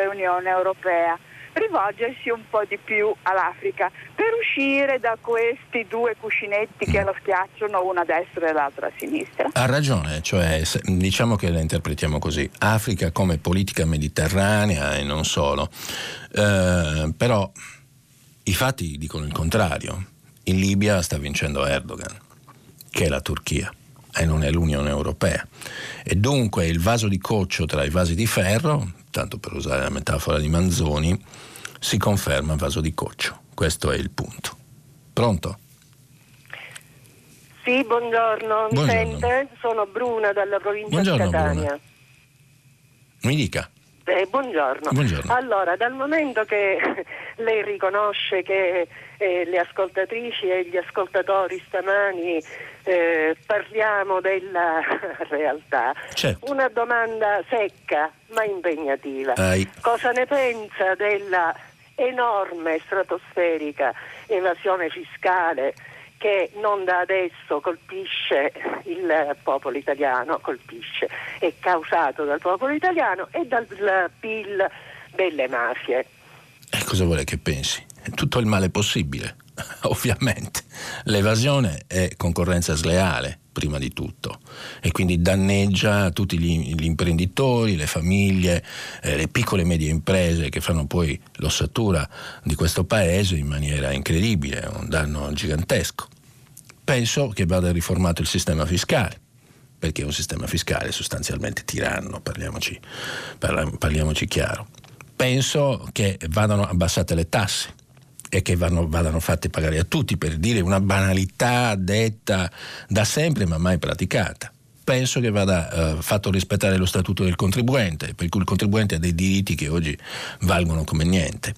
l'Unione Europea rivolgersi un po' di più all'Africa per uscire da questi due cuscinetti mm. che lo schiacciano, una a destra e l'altra a sinistra? Ha ragione, cioè diciamo che la interpretiamo così. Africa come politica mediterranea e non solo. Eh, però i fatti dicono il contrario. In Libia sta vincendo Erdogan, che è la Turchia e non è l'Unione Europea, e dunque il vaso di coccio tra i vasi di ferro, tanto per usare la metafora di Manzoni, si conferma vaso di coccio. Questo è il punto. Pronto? Sì, buongiorno, mi buongiorno. Sente? Sono Bruna dalla provincia buongiorno, di Catania. Bruna. Mi dica. Eh, buongiorno. buongiorno. Allora, dal momento che lei riconosce che eh, le ascoltatrici e gli ascoltatori stamani eh, parliamo della realtà, certo. una domanda secca ma impegnativa. Ai. Cosa ne pensa della enorme, stratosferica evasione fiscale che non da adesso colpisce il popolo italiano, colpisce, è causato dal popolo italiano e dal P I L delle mafie? E cosa vuole che pensi? Tutto il male possibile, ovviamente. L'evasione è concorrenza sleale, prima di tutto, e quindi danneggia tutti gli, gli imprenditori, le famiglie, eh, le piccole e medie imprese che fanno poi l'ossatura di questo paese in maniera incredibile, un danno gigantesco. Penso che vada riformato il sistema fiscale, perché è un sistema fiscale sostanzialmente tiranno, parliamoci, parliamoci chiaro. Penso che vadano abbassate le tasse e che vanno, vadano fatte pagare a tutti, per dire una banalità detta da sempre ma mai praticata. Penso che vada eh, fatto rispettare lo statuto del contribuente, per cui il contribuente ha dei diritti che oggi valgono come niente.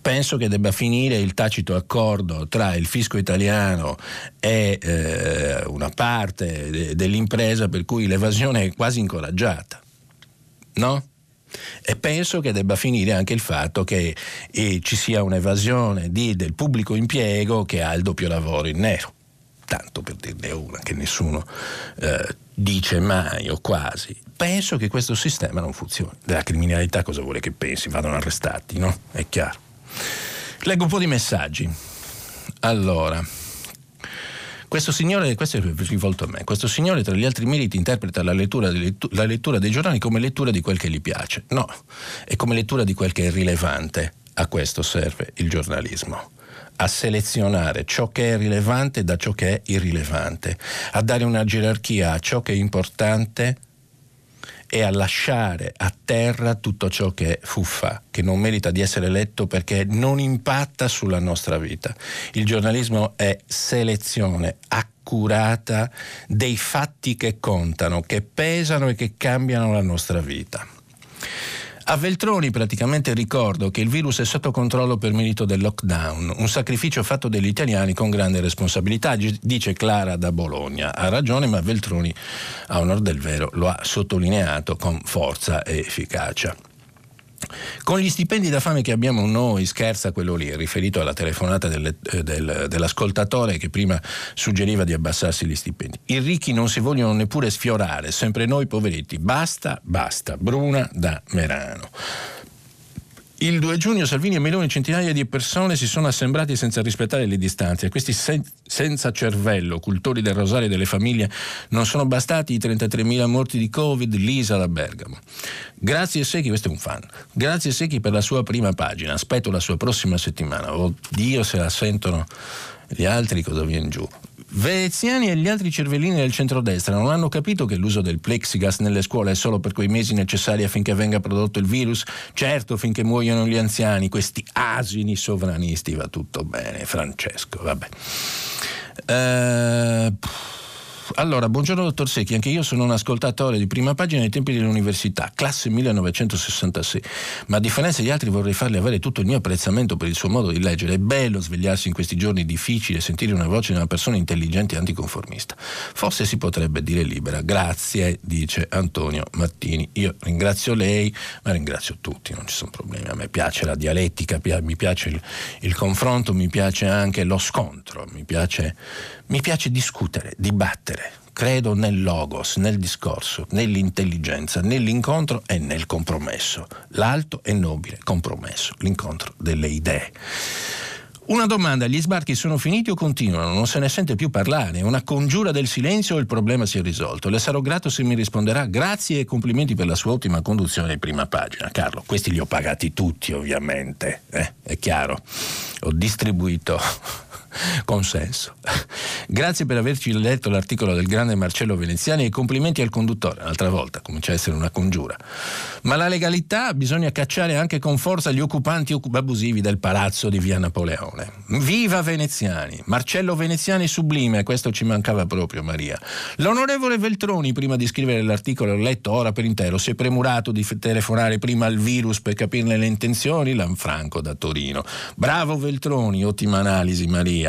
Penso che debba finire il tacito accordo tra il fisco italiano e eh, una parte de- dell'impresa, per cui l'evasione è quasi incoraggiata, no? E penso che debba finire anche il fatto che eh, ci sia un'evasione di, del pubblico impiego che ha il doppio lavoro in nero, tanto per dirne una che nessuno eh, dice mai o quasi. Penso che questo sistema non funzioni. Della criminalità cosa vuole che pensi? Vadano arrestati, no? È chiaro. Leggo un po' di messaggi. Allora, questo signore, questo è rivolto a me, questo signore tra gli altri meriti interpreta la lettura, la lettura dei giornali come lettura di quel che gli piace. No, è come lettura di quel che è rilevante. A questo serve il giornalismo, a selezionare ciò che è rilevante da ciò che è irrilevante, a dare una gerarchia a ciò che è importante e a lasciare a terra tutto ciò che è fuffa, che non merita di essere letto perché non impatta sulla nostra vita. Il giornalismo è selezione accurata dei fatti che contano, che pesano e che cambiano la nostra vita. A Veltroni praticamente ricordo che il virus è sotto controllo per merito del lockdown, un sacrificio fatto dagli italiani con grande responsabilità, dice Clara da Bologna. Ha ragione, ma Veltroni, a onor del vero, lo ha sottolineato con forza e efficacia. Con gli stipendi da fame che abbiamo noi, scherza quello lì, riferito alla telefonata delle, eh, del, dell'ascoltatore che prima suggeriva di abbassarsi gli stipendi. I ricchi non si vogliono neppure sfiorare, sempre noi poveretti. Basta, basta. Bruna da Merano. Il due giugno Salvini e Meloni, centinaia di persone si sono assembrati senza rispettare le distanze. Questi sen- senza cervello, cultori del rosario delle famiglie, non sono bastati i trentatremila morti di Covid. Lisa da Bergamo. Grazie Sechi, questo è un fan. Grazie Sechi per la sua prima pagina. Aspetto la sua prossima settimana. Oddio, se la sentono gli altri cosa viene giù. Veneziani e gli altri cervellini del centrodestra non hanno capito che l'uso del plexigas nelle scuole è solo per quei mesi necessari affinché venga prodotto il virus? Certo, finché muoiono gli anziani, questi asini sovranisti. Va tutto bene, Francesco, vabbè. Ehm... Allora, buongiorno dottor Sechi, anche io sono un ascoltatore di prima pagina ai tempi dell'università, classe millenovecentosessantasei, ma a differenza di altri vorrei farle avere tutto il mio apprezzamento per il suo modo di leggere. È bello svegliarsi in questi giorni difficili e sentire una voce di una persona intelligente e anticonformista, forse si potrebbe dire libera. Grazie, dice Antonio Mattini. Io ringrazio lei, ma ringrazio tutti, non ci sono problemi, a me piace la dialettica, mi piace il, il confronto, mi piace anche lo scontro, mi piace, mi piace discutere, dibattere. Credo nel logos, nel discorso, nell'intelligenza, nell'incontro e nel compromesso. L'alto e nobile compromesso, l'incontro delle idee. Una domanda: gli sbarchi sono finiti o continuano? Non se ne sente più parlare, è una congiura del silenzio o il problema si è risolto? Le sarò grato se mi risponderà. Grazie e complimenti per la sua ottima conduzione di prima pagina. Carlo, questi li ho pagati tutti ovviamente, eh? È chiaro, ho distribuito consenso. Grazie per averci letto l'articolo del grande Marcello Veneziani e complimenti al conduttore. Un'altra volta comincia a essere una congiura, ma la legalità, bisogna cacciare anche con forza gli occupanti abusivi del palazzo di via Napoleone. Viva Veneziani, Marcello Veneziani sublime, questo ci mancava proprio. Maria, l'onorevole Veltroni, prima di scrivere l'articolo, l'ho letto ora per intero, si è premurato di telefonare prima al virus per capirne le intenzioni. Lanfranco da Torino, bravo Veltroni, ottima analisi Maria.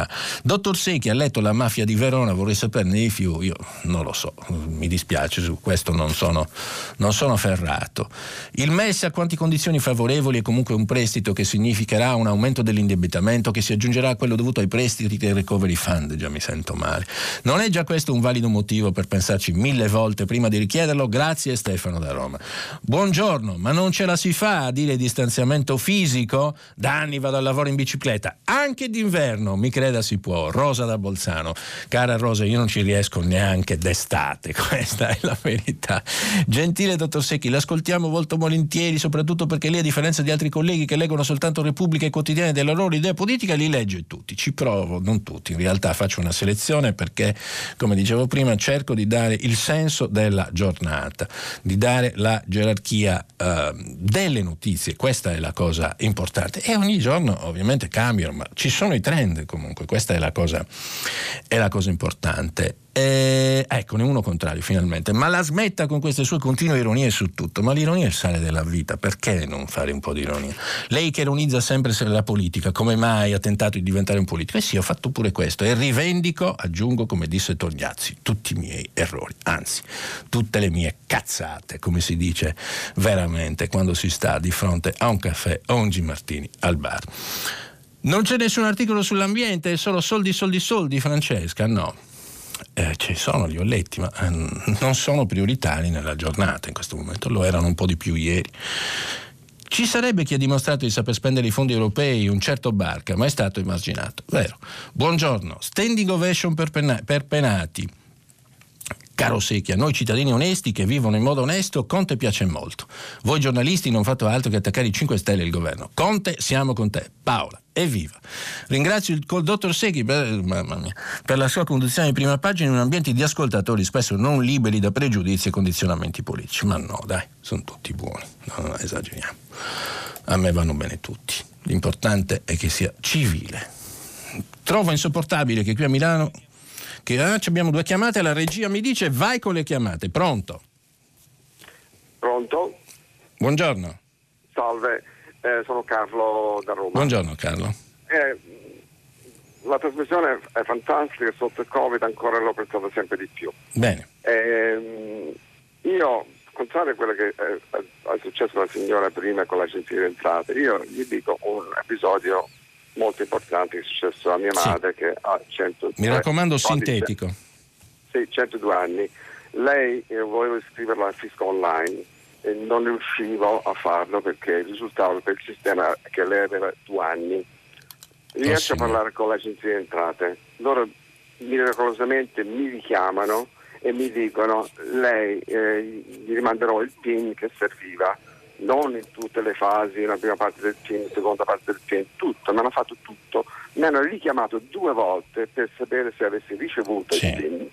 Dottor Sechi, ha letto La mafia di Verona, vorrei saperne di più. Io non lo so, mi dispiace, su questo non sono, non sono ferrato. Il M E S a quanti condizioni favorevoli, è comunque un prestito che significherà un aumento dell'indebitamento che si aggiungerà a quello dovuto ai prestiti del recovery fund. Già mi sento male. Non è già questo un valido motivo per pensarci mille volte prima di richiederlo? Grazie, Stefano da Roma. Buongiorno, ma non ce la si fa a dire distanziamento fisico? Da anni vado al lavoro in bicicletta, anche d'inverno, mi creda si può. Rosa da Bolzano. Cara Rosa, io non ci riesco neanche d'estate, questa è la verità. Gentile dottor Sechi, l'ascoltiamo molto volentieri, soprattutto perché lei, a differenza di altri colleghi che leggono soltanto Repubblica e quotidiani della loro idea politica, li legge tutti. Ci provo, non tutti, in realtà faccio una selezione perché, come dicevo prima, cerco di dare il senso della giornata, di dare la gerarchia eh, delle notizie, questa è la cosa importante, e ogni giorno ovviamente cambiano, ma ci sono i trend comunque. Comunque questa è la cosa, è la cosa importante. Eh, eccone uno contrario finalmente. Ma la smetta con queste sue continue ironie su tutto, ma l'ironia è il sale della vita, perché non fare un po' di ironia? Lei che ironizza sempre la politica, come mai ha tentato di diventare un politico? E eh sì, ho fatto pure questo e rivendico, aggiungo come disse Togliazzi, tutti i miei errori, anzi tutte le mie cazzate, come si dice veramente quando si sta di fronte a un caffè o un Gimartini al bar. Non c'è nessun articolo sull'ambiente, è solo soldi, soldi, soldi, Francesca? No, eh, ci sono, li ho letti, ma eh, non sono prioritari nella giornata in questo momento, lo erano un po' di più ieri. Ci sarebbe chi ha dimostrato di saper spendere i fondi europei, un certo Barca, ma è stato emarginato, vero? Buongiorno, standing ovation per, penna- per Penati. Caro Sechi, a noi cittadini onesti che vivono in modo onesto Conte piace molto. Voi giornalisti non fate altro che attaccare i cinque Stelle e il governo. Conte, siamo con te. Paola, evviva. Ringrazio il dottor Sechi per, mamma mia, per la sua conduzione di prima pagina in un ambiente di ascoltatori spesso non liberi da pregiudizi e condizionamenti politici. Ma no, dai, sono tutti buoni. No, no, esageriamo. A me vanno bene tutti. L'importante è che sia civile. Trovo insopportabile che qui a Milano... Che, ah, abbiamo due chiamate, la regia mi dice vai con le chiamate. Pronto? Pronto? Buongiorno. Salve, eh, sono Carlo da Roma. Buongiorno Carlo. Eh, la trasmissione è fantastica, sotto il Covid ancora l'ho apprezzata sempre di più. Bene. Eh, io, contrario a quello che è, è successo alla signora prima con la gentile entrata, io gli dico un episodio molto importante che è successo a mia madre, sì, che ha centodue mi raccomando sintetico sì, centodue anni. Lei, io volevo iscriverla al fisco online e non riuscivo a farlo perché risultava per il sistema che lei aveva due anni. Riesco oh, a parlare con l'agenzia di entrate, loro miracolosamente mi richiamano e mi dicono lei, eh, gli rimanderò il PIN che serviva non in tutte le fasi, la prima parte del film, la seconda parte del film, tutto, mi hanno fatto tutto, mi hanno richiamato due volte per sapere se avessi ricevuto sì. il film.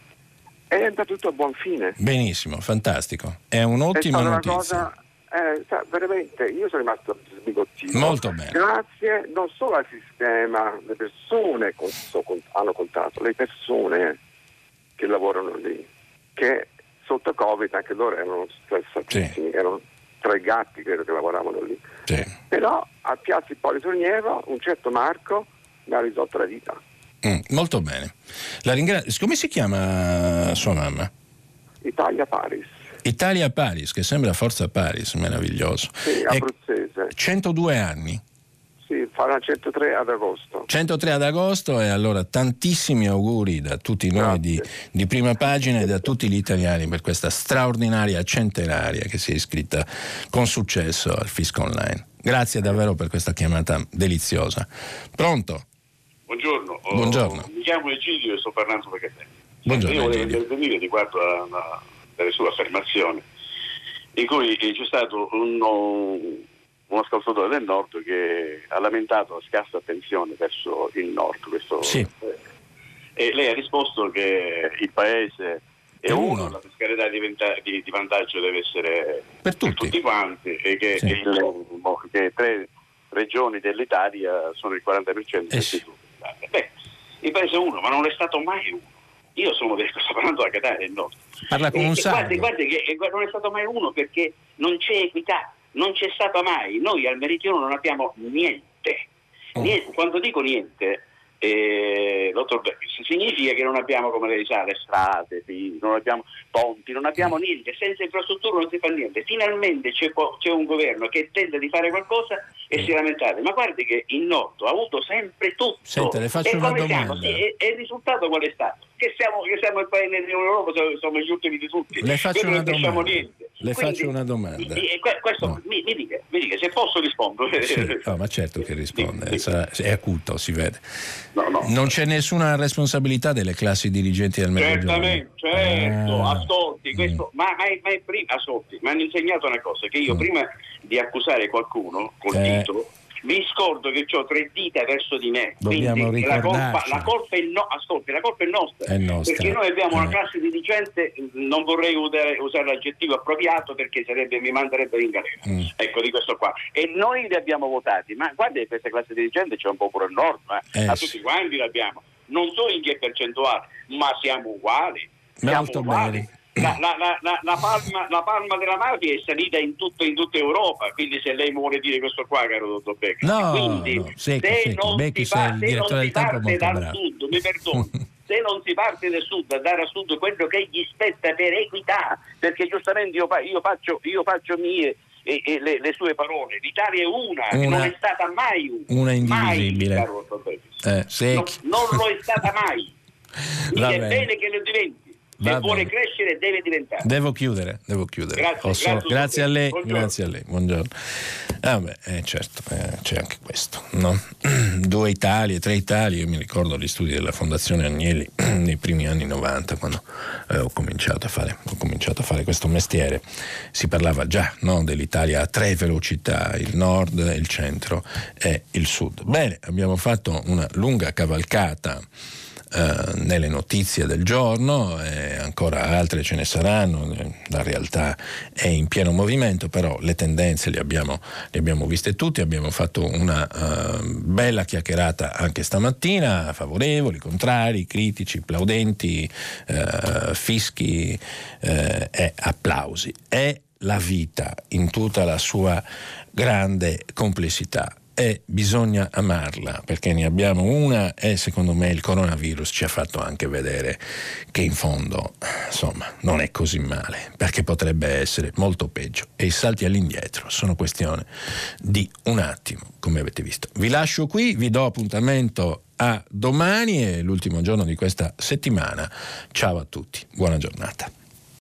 È andato tutto a buon fine. Benissimo, fantastico. È un'ottima è notizia. Cosa, eh, sa, veramente, io sono rimasto sbigottito. Molto bene. Grazie non solo al sistema, le persone con, so, con, hanno contato, le persone che lavorano lì, che sotto Covid anche loro erano stressatissimi, sì. erano tra i gatti credo che lavoravano lì. Sì. Però a Piazza Ippolito Ornievo un certo Marco mi ha risolto la vita. Mm, molto bene, la ringrazio. Come si chiama sua mamma? Italia Paris. Italia Paris, che sembra Forza Paris, meraviglioso. Sì, abruzzese. È centodue anni. Sì, farà centotré ad agosto. centotré ad agosto, e allora tantissimi auguri da tutti noi di, di Prima Pagina e da tutti gli italiani per questa straordinaria centenaria che si è iscritta con successo al Fisco Online. Grazie davvero per questa chiamata deliziosa. Pronto? Buongiorno. Oh, Buongiorno. Mi chiamo Egidio e sto parlando perché te. Buongiorno. Io volevo intervenire riguardo alla sua affermazione, in cui c'è stato uno, uno ascoltatore del Nord che ha lamentato la scarsa attenzione verso il Nord. Questo, sì. eh, e lei ha risposto che il paese è uno, uno. La fiscalità di, di, di vantaggio deve essere per tutti, per tutti quanti, e che, sì. il, che tre regioni dell'Italia sono il quaranta per cento del eh. Beh, il paese è uno, ma non è stato mai uno. Io sono del, sto parlando da Catania del Nord. Parla con un sardo. Guarda che non è stato mai uno perché non c'è equità, non c'è stata mai. Noi al meridione non abbiamo niente. Oh. niente. Quando dico niente, eh, dottor Bergis, significa che non abbiamo, come lei sa, le strade, non abbiamo ponti, non abbiamo niente. Senza infrastruttura non si fa niente. Finalmente c'è, c'è un governo che tenta di fare qualcosa e si lamentate. Ma guardi che il Nord ha avuto sempre tutto. Senta, le faccio e una domanda. Siamo, e, e il risultato qual è stato? Che siamo, che siamo il paese dell'Europa, siamo gli ultimi di tutti. Le faccio una domanda. Niente. Le Quindi, faccio una domanda. Questo, no. mi, mi, dica, mi dica, se posso rispondo. Sì, no, ma certo che risponde, sarà, è acuto, si vede. No, no. Non c'è nessuna responsabilità delle classi dirigenti del meridione. Certamente, certo, ah. ascolti. Questo, mm. Ma, ma, ma è prima, ascolti, mi hanno insegnato una cosa, che io mm. prima di accusare qualcuno col eh. titolo, mi scordo che ho tre dita verso di me. Dobbiamo quindi la colpa, la colpa è no, ascolti, la colpa è nostra, è nostra. Perché noi abbiamo eh. una classe dirigente, non vorrei usare, usare l'aggettivo appropriato perché sarebbe, mi manderebbe in galera, mm. ecco, di questo qua, e noi li abbiamo votati, ma guarda, questa classe dirigente c'è un po' pure il Nord, eh. Eh, a tutti quanti l'abbiamo, non so in che percentuale, ma siamo uguali, siamo uguali bene. La, la, la, la, la, palma, la palma della mafia è salita in, tutto, in tutta Europa, quindi se lei vuole dire questo qua, caro dottor Becchi, no, quindi no, secco, se secco. non Becchi si, pa- se non si parte dal bravo. sud, mi perdono, se non si parte dal sud, a dare al sud quello che gli spetta per equità, perché giustamente io, io, faccio, io faccio mie e, e le, le sue parole, l'Italia è una, una, che non è stata mai una, una indivisibile, mai, caro dottor Becchi, eh, no, non lo è stata mai, quindi è bene. bene che lo diventi. Se vuole crescere deve diventare. Devo chiudere, devo chiudere. Grazie, Posso... grazie, grazie a lei, buongiorno. grazie a lei. Buongiorno. Ah beh, eh, certo, eh, c'è anche questo, no? Due Italie, tre Italie, io mi ricordo gli studi della Fondazione Agnelli nei primi anni novanta, quando eh, ho cominciato a fare, ho cominciato a fare questo mestiere. Si parlava già, no, dell'Italia a tre velocità, il nord, il centro e il sud. Bene, abbiamo fatto una lunga cavalcata Uh, nelle notizie del giorno, e ancora altre ce ne saranno, la realtà è in pieno movimento, però le tendenze le abbiamo, le abbiamo viste tutte, abbiamo fatto una uh, bella chiacchierata anche stamattina, favorevoli, contrari, critici, plaudenti, uh, fischi uh, e applausi. È la vita in tutta la sua grande complessità. E bisogna amarla, perché ne abbiamo una, e secondo me il coronavirus ci ha fatto anche vedere che in fondo, insomma, non è così male, perché potrebbe essere molto peggio, e i salti all'indietro sono questione di un attimo, come avete visto. Vi lascio qui, vi do appuntamento a domani, è l'ultimo giorno di questa settimana. Ciao a tutti, buona giornata.